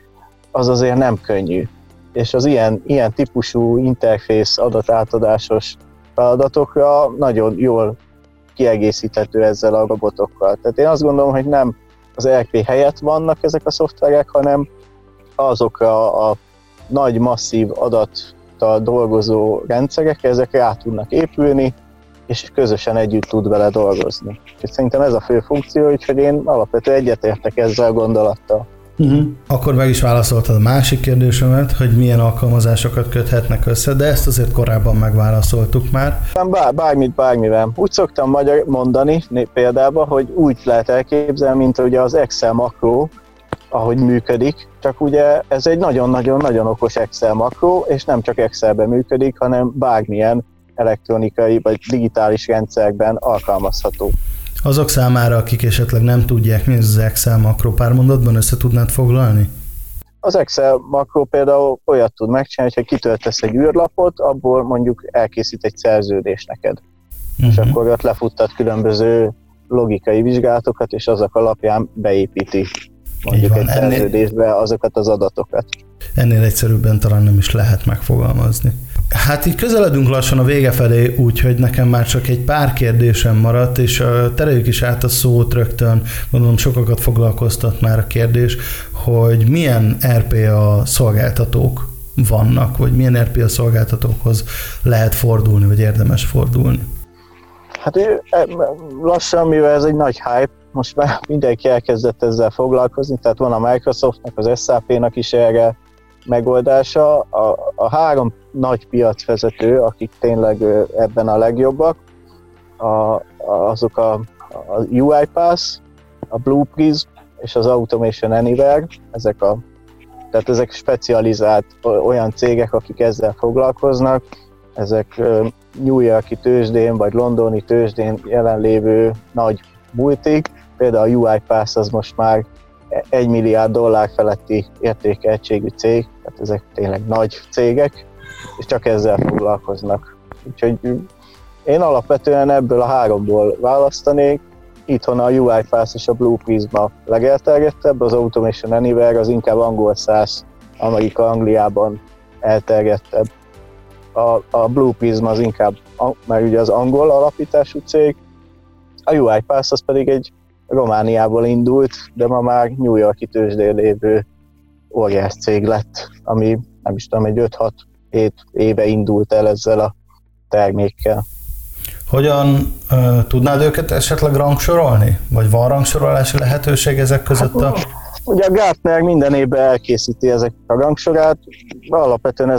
az azért nem könnyű. És az ilyen típusú interfész adatátadásos feladatokra nagyon jól kiegészíthető ezzel a robotokkal. Tehát én azt gondolom, hogy nem az ERP helyett vannak ezek a szoftverek, hanem azokra a nagy, masszív adattal dolgozó rendszerekre, ezekre át tudnak épülni, és közösen együtt tud vele dolgozni. És szerintem ez a fő funkció, úgyhogy én alapvetően egyetértek ezzel a gondolattal. Uh-huh. Akkor meg is válaszoltad a másik kérdésemet, hogy milyen alkalmazásokat köthetnek össze, de ezt azért korábban megválaszoltuk már. Bármivel. Úgy szoktam mondani például, hogy úgy lehet elképzelni, mint ugye az Excel makró, ahogy működik, csak ugye ez egy nagyon-nagyon-nagyon okos Excel makró, és nem csak Excelben működik, hanem bármilyen elektronikai vagy digitális rendszerben alkalmazható. Azok számára, akik esetleg nem tudják, mi az Excel makró, pár mondatban össze tudnád foglalni? Az Excel makró például olyat tud megcsinálni, hogyha kitöltesz egy űrlapot, abból mondjuk elkészít egy szerződést neked. Uh-huh. És akkor ott lefuttat különböző logikai vizsgálatokat, és azok alapján beépíti mondjuk egy szerződésbe azokat az adatokat. Ennél egyszerűbben talán nem is lehet megfogalmazni. Hát így közeledünk lassan a vége felé, úgyhogy nekem már csak egy pár kérdésem maradt, és tereljük is át a szót rögtön, gondolom sokakat foglalkoztat már a kérdés, hogy milyen RPA szolgáltatók vannak, vagy milyen RPA szolgáltatókhoz lehet fordulni, vagy érdemes fordulni. Hát lassan, mivel ez egy nagy hype, most már mindenki elkezdett ezzel foglalkozni, tehát van a Microsoftnak, az SAP-nak is erre megoldása. A három nagy piacvezető, akik tényleg ebben a legjobbak, azok a UiPath, a Blue Prism és az Automation Anywhere, ezek specializált olyan cégek, akik ezzel foglalkoznak, ezek New York-i tőzsdén vagy londoni tőzsdén jelenlévő nagy multik, például a UiPath az most már $1 milliárd feletti értékeltségű cég, tehát ezek tényleg nagy cégek, és csak ezzel foglalkoznak. Úgyhogy én alapvetően ebből a háromból választanék, itthon a UiPath és a Blue Prism a legelterjedtebb, az Automation Anywhere az inkább angol száz, Amerika, Angliában elterjedtebb. A Blue Prism az inkább, mert ugye az angol alapítású cég, a UiPath az pedig egy Romániából indult, de ma már New York-i tőzsdén lévő óriás cég lett, ami nem is tudom, egy 5-6-7 éve indult el ezzel a termékkel. Hogyan tudnád őket esetleg rangsorolni? Vagy van rangsorolási lehetőség ezek között? Ugye a Gartner minden évben elkészíti ezek a rangsorát, alapvetően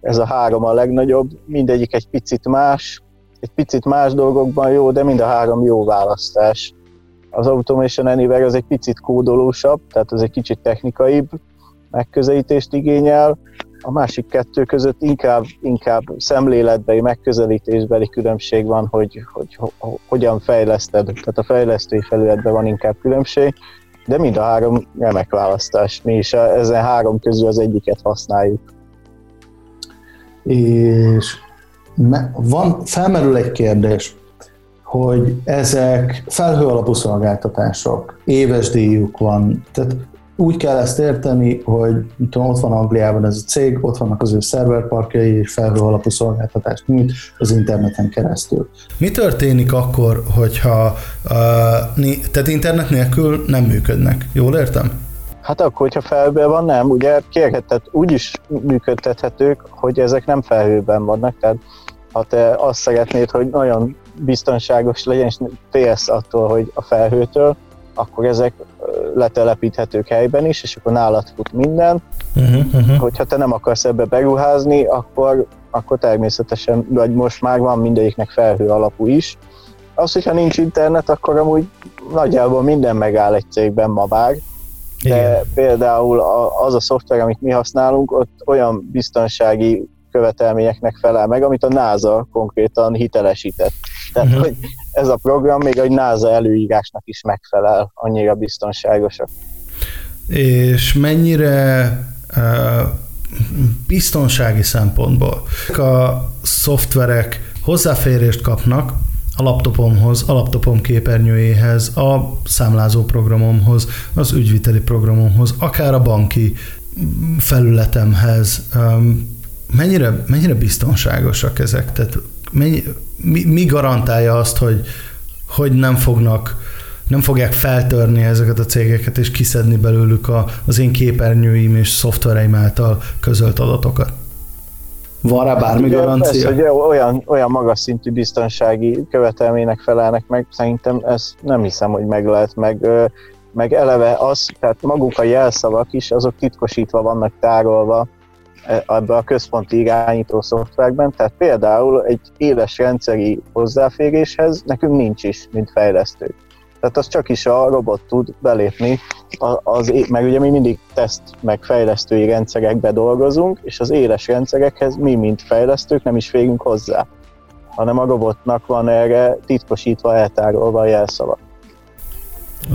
ez a három a legnagyobb, mindegyik egy picit más dolgokban jó, de mind a három jó választás. Az Automation Anywhere az egy picit kódolósabb, tehát ez egy kicsit technikaibb megközelítést igényel. A másik kettő között inkább szemléletbeli, megközelítésbeli különbség van, hogy hogyan fejleszted. Tehát a fejlesztői felületben van inkább különbség, de mind a három remek választás. Mi is ezen három közül az egyiket használjuk. És felmerül egy kérdés, hogy ezek felhő alapú szolgáltatások, éves díjuk van, tehát úgy kell ezt érteni, hogy tudom, ott van Angliában ez a cég, ott vannak az ő szerverparkjai, és felhő alapú szolgáltatást nyújt az interneten keresztül. Mi történik akkor, hogyha tehát internet nélkül nem működnek? Jól értem? Hát akkor, hogyha felhőben van, nem. Ugye kérheted, úgy is működtethetők, hogy ezek nem felhőben vannak, tehát ha te azt szeretnéd, hogy nagyon biztonságos legyen, és félsz attól, hogy a felhőtől, akkor ezek letelepíthetők helyben is, és akkor nálad fut minden. Hogyha te nem akarsz ebbe beruházni, akkor természetesen, vagy most már van mindegyiknek felhő alapú is. Az, hogyha nincs internet, akkor amúgy nagyjából minden megáll egy cégben ma már. De igen. Például az a szoftver, amit mi használunk, ott olyan biztonsági követelményeknek felel meg, amit a NASA konkrétan hitelesített. Tehát, hogy ez a program még egy NASA előírásnak is megfelel, annyira biztonságosak. És mennyire biztonsági szempontból a szoftverek hozzáférést kapnak a laptopomhoz, a laptopom képernyőjéhez, a számlázó programomhoz, az ügyviteli programomhoz, akár a banki felületemhez. Mennyire biztonságosak ezek? Tehát mi garantálja azt, hogy nem fogják feltörni ezeket a cégeket, és kiszedni belőlük az én képernyőim és szoftvereim által közölt adatokat? Van rá bármi garancia? Ez olyan magas szintű biztonsági követelménynek felelnek meg, szerintem ezt nem hiszem, hogy meg lehet, meg eleve az, tehát maguk a jelszavak is, azok titkosítva vannak tárolva ebbe a központi irányító szoftverben, tehát például egy éles rendszeri hozzáféréshez nekünk nincs is, mint fejlesztők. Tehát az csak is a robot tud belépni, meg ugye mi mindig teszt meg fejlesztői rendszerekbe dolgozunk, és az éles rendszerekhez mi, mint fejlesztők nem is férünk hozzá, hanem a robotnak van erre titkosítva, eltárolva a jelszava.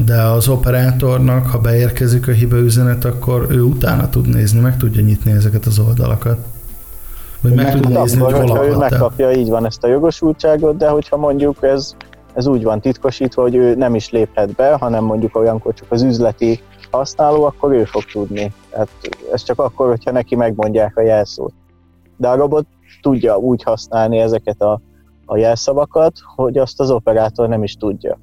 De az operátornak, ha beérkezik a hibaüzenet, akkor ő utána tud nézni, meg tudja nyitni ezeket az oldalakat. Vagy meg tud nézni, hogy hol ő megkapja, így van, ezt a jogosultságot, de hogyha mondjuk ez úgy van titkosítva, hogy ő nem is léphet be, hanem mondjuk olyankor csak az üzleti használó, akkor ő fog tudni. Hát ez csak akkor, hogyha neki megmondják a jelszót. De a robot tudja úgy használni ezeket a jelszavakat, hogy azt az operátor nem is tudja.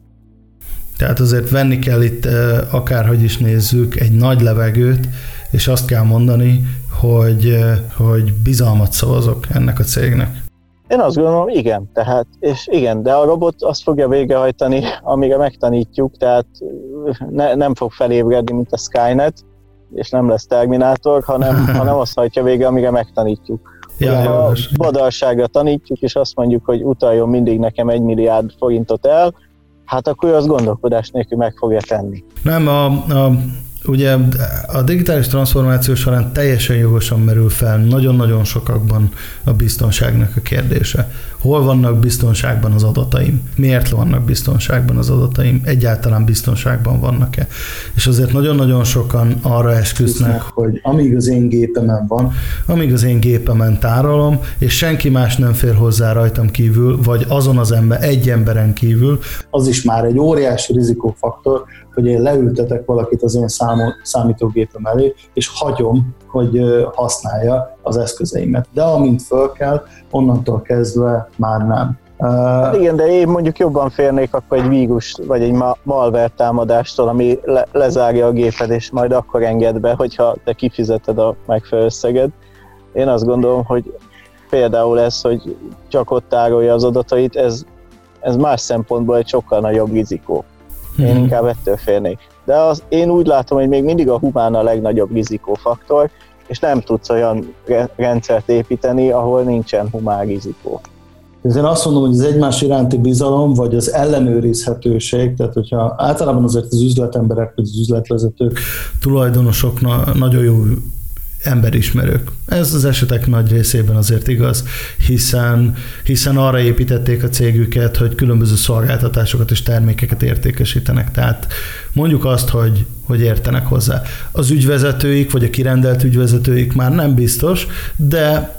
Tehát azért venni kell itt, akárhogy is nézzük, egy nagy levegőt, és azt kell mondani, hogy bizalmat szavazok ennek a cégnek. Én azt gondolom, igen, tehát, és igen, de a robot azt fogja végrehajtani, amire megtanítjuk, tehát nem fog felébredni, mint a Skynet, és nem lesz Terminátor, hanem azt hajtja végre, amire megtanítjuk. Ja, badarságra tanítjuk, és azt mondjuk, hogy utaljon mindig nekem 1 milliárd forintot el, hát akkor az gondolkodás nélkül meg fogja tenni. Nem, ugye a digitális transformáció során teljesen jogosan merül fel nagyon-nagyon sokakban a biztonságnak a kérdése. Hol vannak biztonságban az adataim? Miért vannak biztonságban az adataim? Egyáltalán biztonságban vannak-e? És azért nagyon-nagyon sokan arra esküsznek, hogy amíg az én gépemen van, amíg az én gépemen tárolom, és senki más nem fér hozzá rajtam kívül, vagy azon az egy emberen kívül. Az is már egy óriási rizikófaktor, hogy én leültetek valakit az én számítógépem elé, és hagyom, hogy használja az eszközeimet. De amint föl kell, onnantól kezdve már nem. Igen, de én mondjuk jobban félnék akkor egy vírus, vagy egy malware támadástól, ami lezárja a géped, és majd akkor enged be, hogyha te kifizeted a megfelelő összeget. Én azt gondolom, hogy például ez, hogy csak ott tárolja az adatait, ez más szempontból egy sokkal nagyobb rizikó. Én inkább ettől félnék. De én úgy látom, hogy még mindig a humán a legnagyobb rizikófaktor, és nem tudsz olyan rendszert építeni, ahol nincsen humán rizikó. Én azt mondom, hogy az egymás iránti bizalom, vagy az ellenőrizhetőség, tehát hogyha általában azért az üzletemberek, vagy az üzletvezetők, tulajdonosok nagyon jó emberismerők. Ez az esetek nagy részében azért igaz, hiszen arra építették a cégüket, hogy különböző szolgáltatásokat és termékeket értékesítenek. Tehát mondjuk azt, hogy értenek hozzá. Az ügyvezetőik, vagy a kirendelt ügyvezetőik már nem biztos, de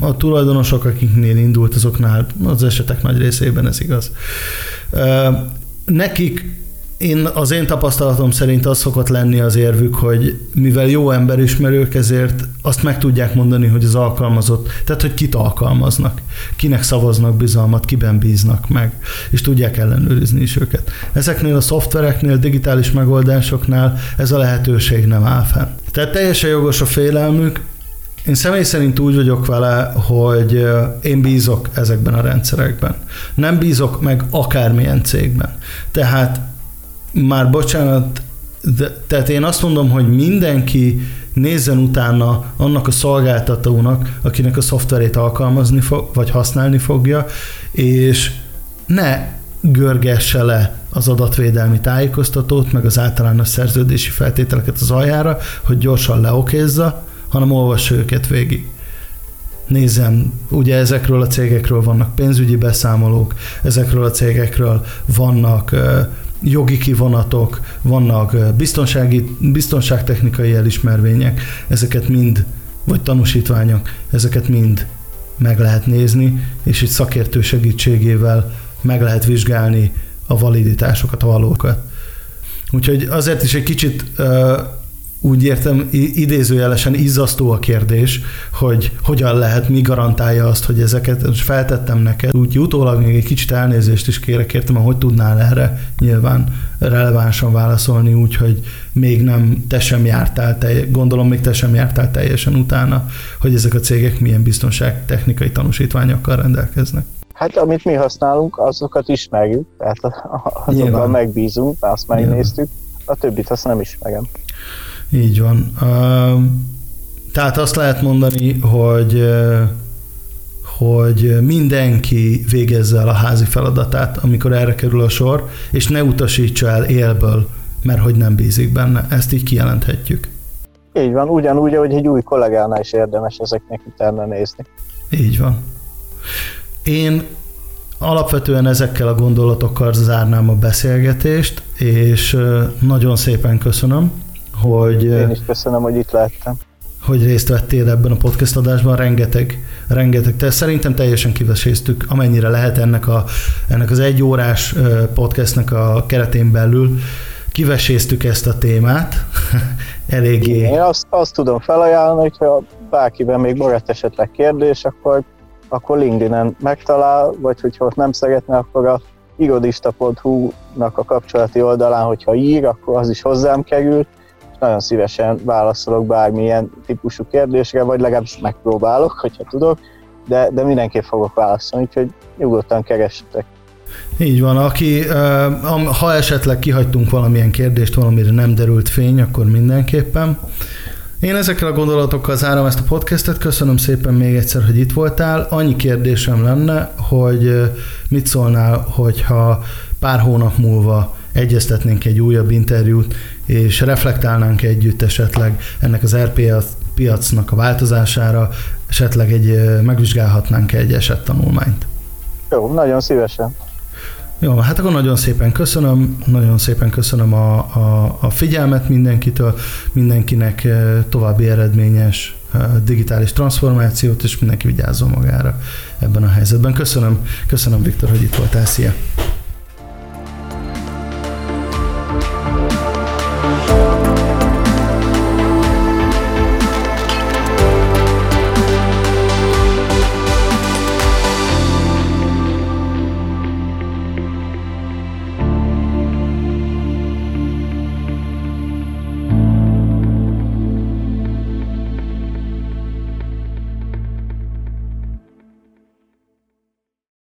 a tulajdonosok, akiknél indult, azoknál az esetek nagy részében ez igaz. Nekik az én tapasztalatom szerint az szokott lenni az érvük, hogy mivel jó emberismerők, ezért azt meg tudják mondani, hogy az alkalmazott, tehát hogy kit alkalmaznak, kinek szavaznak bizalmat, kiben bíznak meg, és tudják ellenőrizni is őket. Ezeknél a szoftvereknél, digitális megoldásoknál ez a lehetőség nem áll fenn. Tehát teljesen jogos a félelmük. Én személy szerint úgy vagyok vele, hogy én bízok ezekben a rendszerekben. Nem bízok meg akármilyen cégben. Tehát már bocsánat, Tehát én azt mondom, hogy mindenki nézzen utána annak a szolgáltatónak, akinek a szoftverét alkalmazni fog, vagy használni fogja, és ne görgesse le az adatvédelmi tájékoztatót, meg az általános szerződési feltételeket az aljára, hogy gyorsan leokézza, hanem olvassa őket végig. Nézem, ugye ezekről a cégekről vannak pénzügyi beszámolók, ezekről a cégekről vannak jogi kivonatok, vannak biztonságtechnikai elismervények, ezeket mind, vagy tanúsítványok, ezeket mind meg lehet nézni, és itt szakértő segítségével meg lehet vizsgálni a validitásokat, a valókat. Úgyhogy azért is egy kicsit úgy értem, idézőjelesen izzasztó a kérdés, hogy hogyan lehet, mi garantálja azt, hogy ezeket, és feltettem neked, úgy utólag még egy kicsit elnézést is kértem, hogy tudnál erre nyilván relevánsan válaszolni, úgyhogy még nem, te sem jártál, gondolom még te sem jártál teljesen utána, hogy ezek a cégek milyen biztonságtechnikai tanúsítványokkal rendelkeznek. Hát amit mi használunk, azokat ismerjük, tehát azokban megbízunk, azt megnéztük, a többit azt nem ismerem. Így van. Tehát azt lehet mondani, hogy mindenki végezze el a házi feladatát, amikor erre kerül a sor, és ne utasítsa el élből, mert hogy nem bízik benne. Ezt így kijelenthetjük. Így van, ugyanúgy, hogy egy új kollégánál is érdemes ezeknek utána nézni. Így van. Én alapvetően ezekkel a gondolatokkal zárnám a beszélgetést, és nagyon szépen köszönöm, hogy... Én is köszönöm, hogy itt lehettem. Hogy részt vettél ebben a podcast adásban, rengeteg. Te szerintem teljesen kiveséztük, amennyire lehet ennek az egyórás podcastnek a keretén belül. Kiveséztük ezt a témát, eléggé... Én azt tudom felajánlani, hogyha bárkiben még maradt esetleg kérdés, akkor LinkedIn-en megtalál, vagy hogyha ott nem szeretne, akkor a irodista.hu-nak a kapcsolati oldalán, hogyha ír, akkor az is hozzám kerül. Nagyon szívesen válaszolok bármilyen típusú kérdésre, vagy legalábbis megpróbálok, hogyha tudok, de mindenképp fogok válaszolni, úgyhogy nyugodtan keressetek. Így van, ha esetleg kihagytunk valamilyen kérdést, valamire nem derült fény, akkor mindenképpen. Én ezekkel a gondolatokkal zárom ezt a podcastet, köszönöm szépen még egyszer, hogy itt voltál. Annyi kérdésem lenne, hogy mit szólnál, hogyha pár hónap múlva egyeztetnénk egy újabb interjút, és reflektálnánk együtt esetleg ennek az RPA piacnak a változására, esetleg megvizsgálhatnánk egy esettanulmányt. Jó, nagyon szívesen. Jó, hát akkor nagyon szépen köszönöm a figyelmet mindenkitől, mindenkinek további eredményes digitális transformációt, és mindenki vigyázzon magára ebben a helyzetben. Köszönöm Viktor, hogy itt voltál, szia!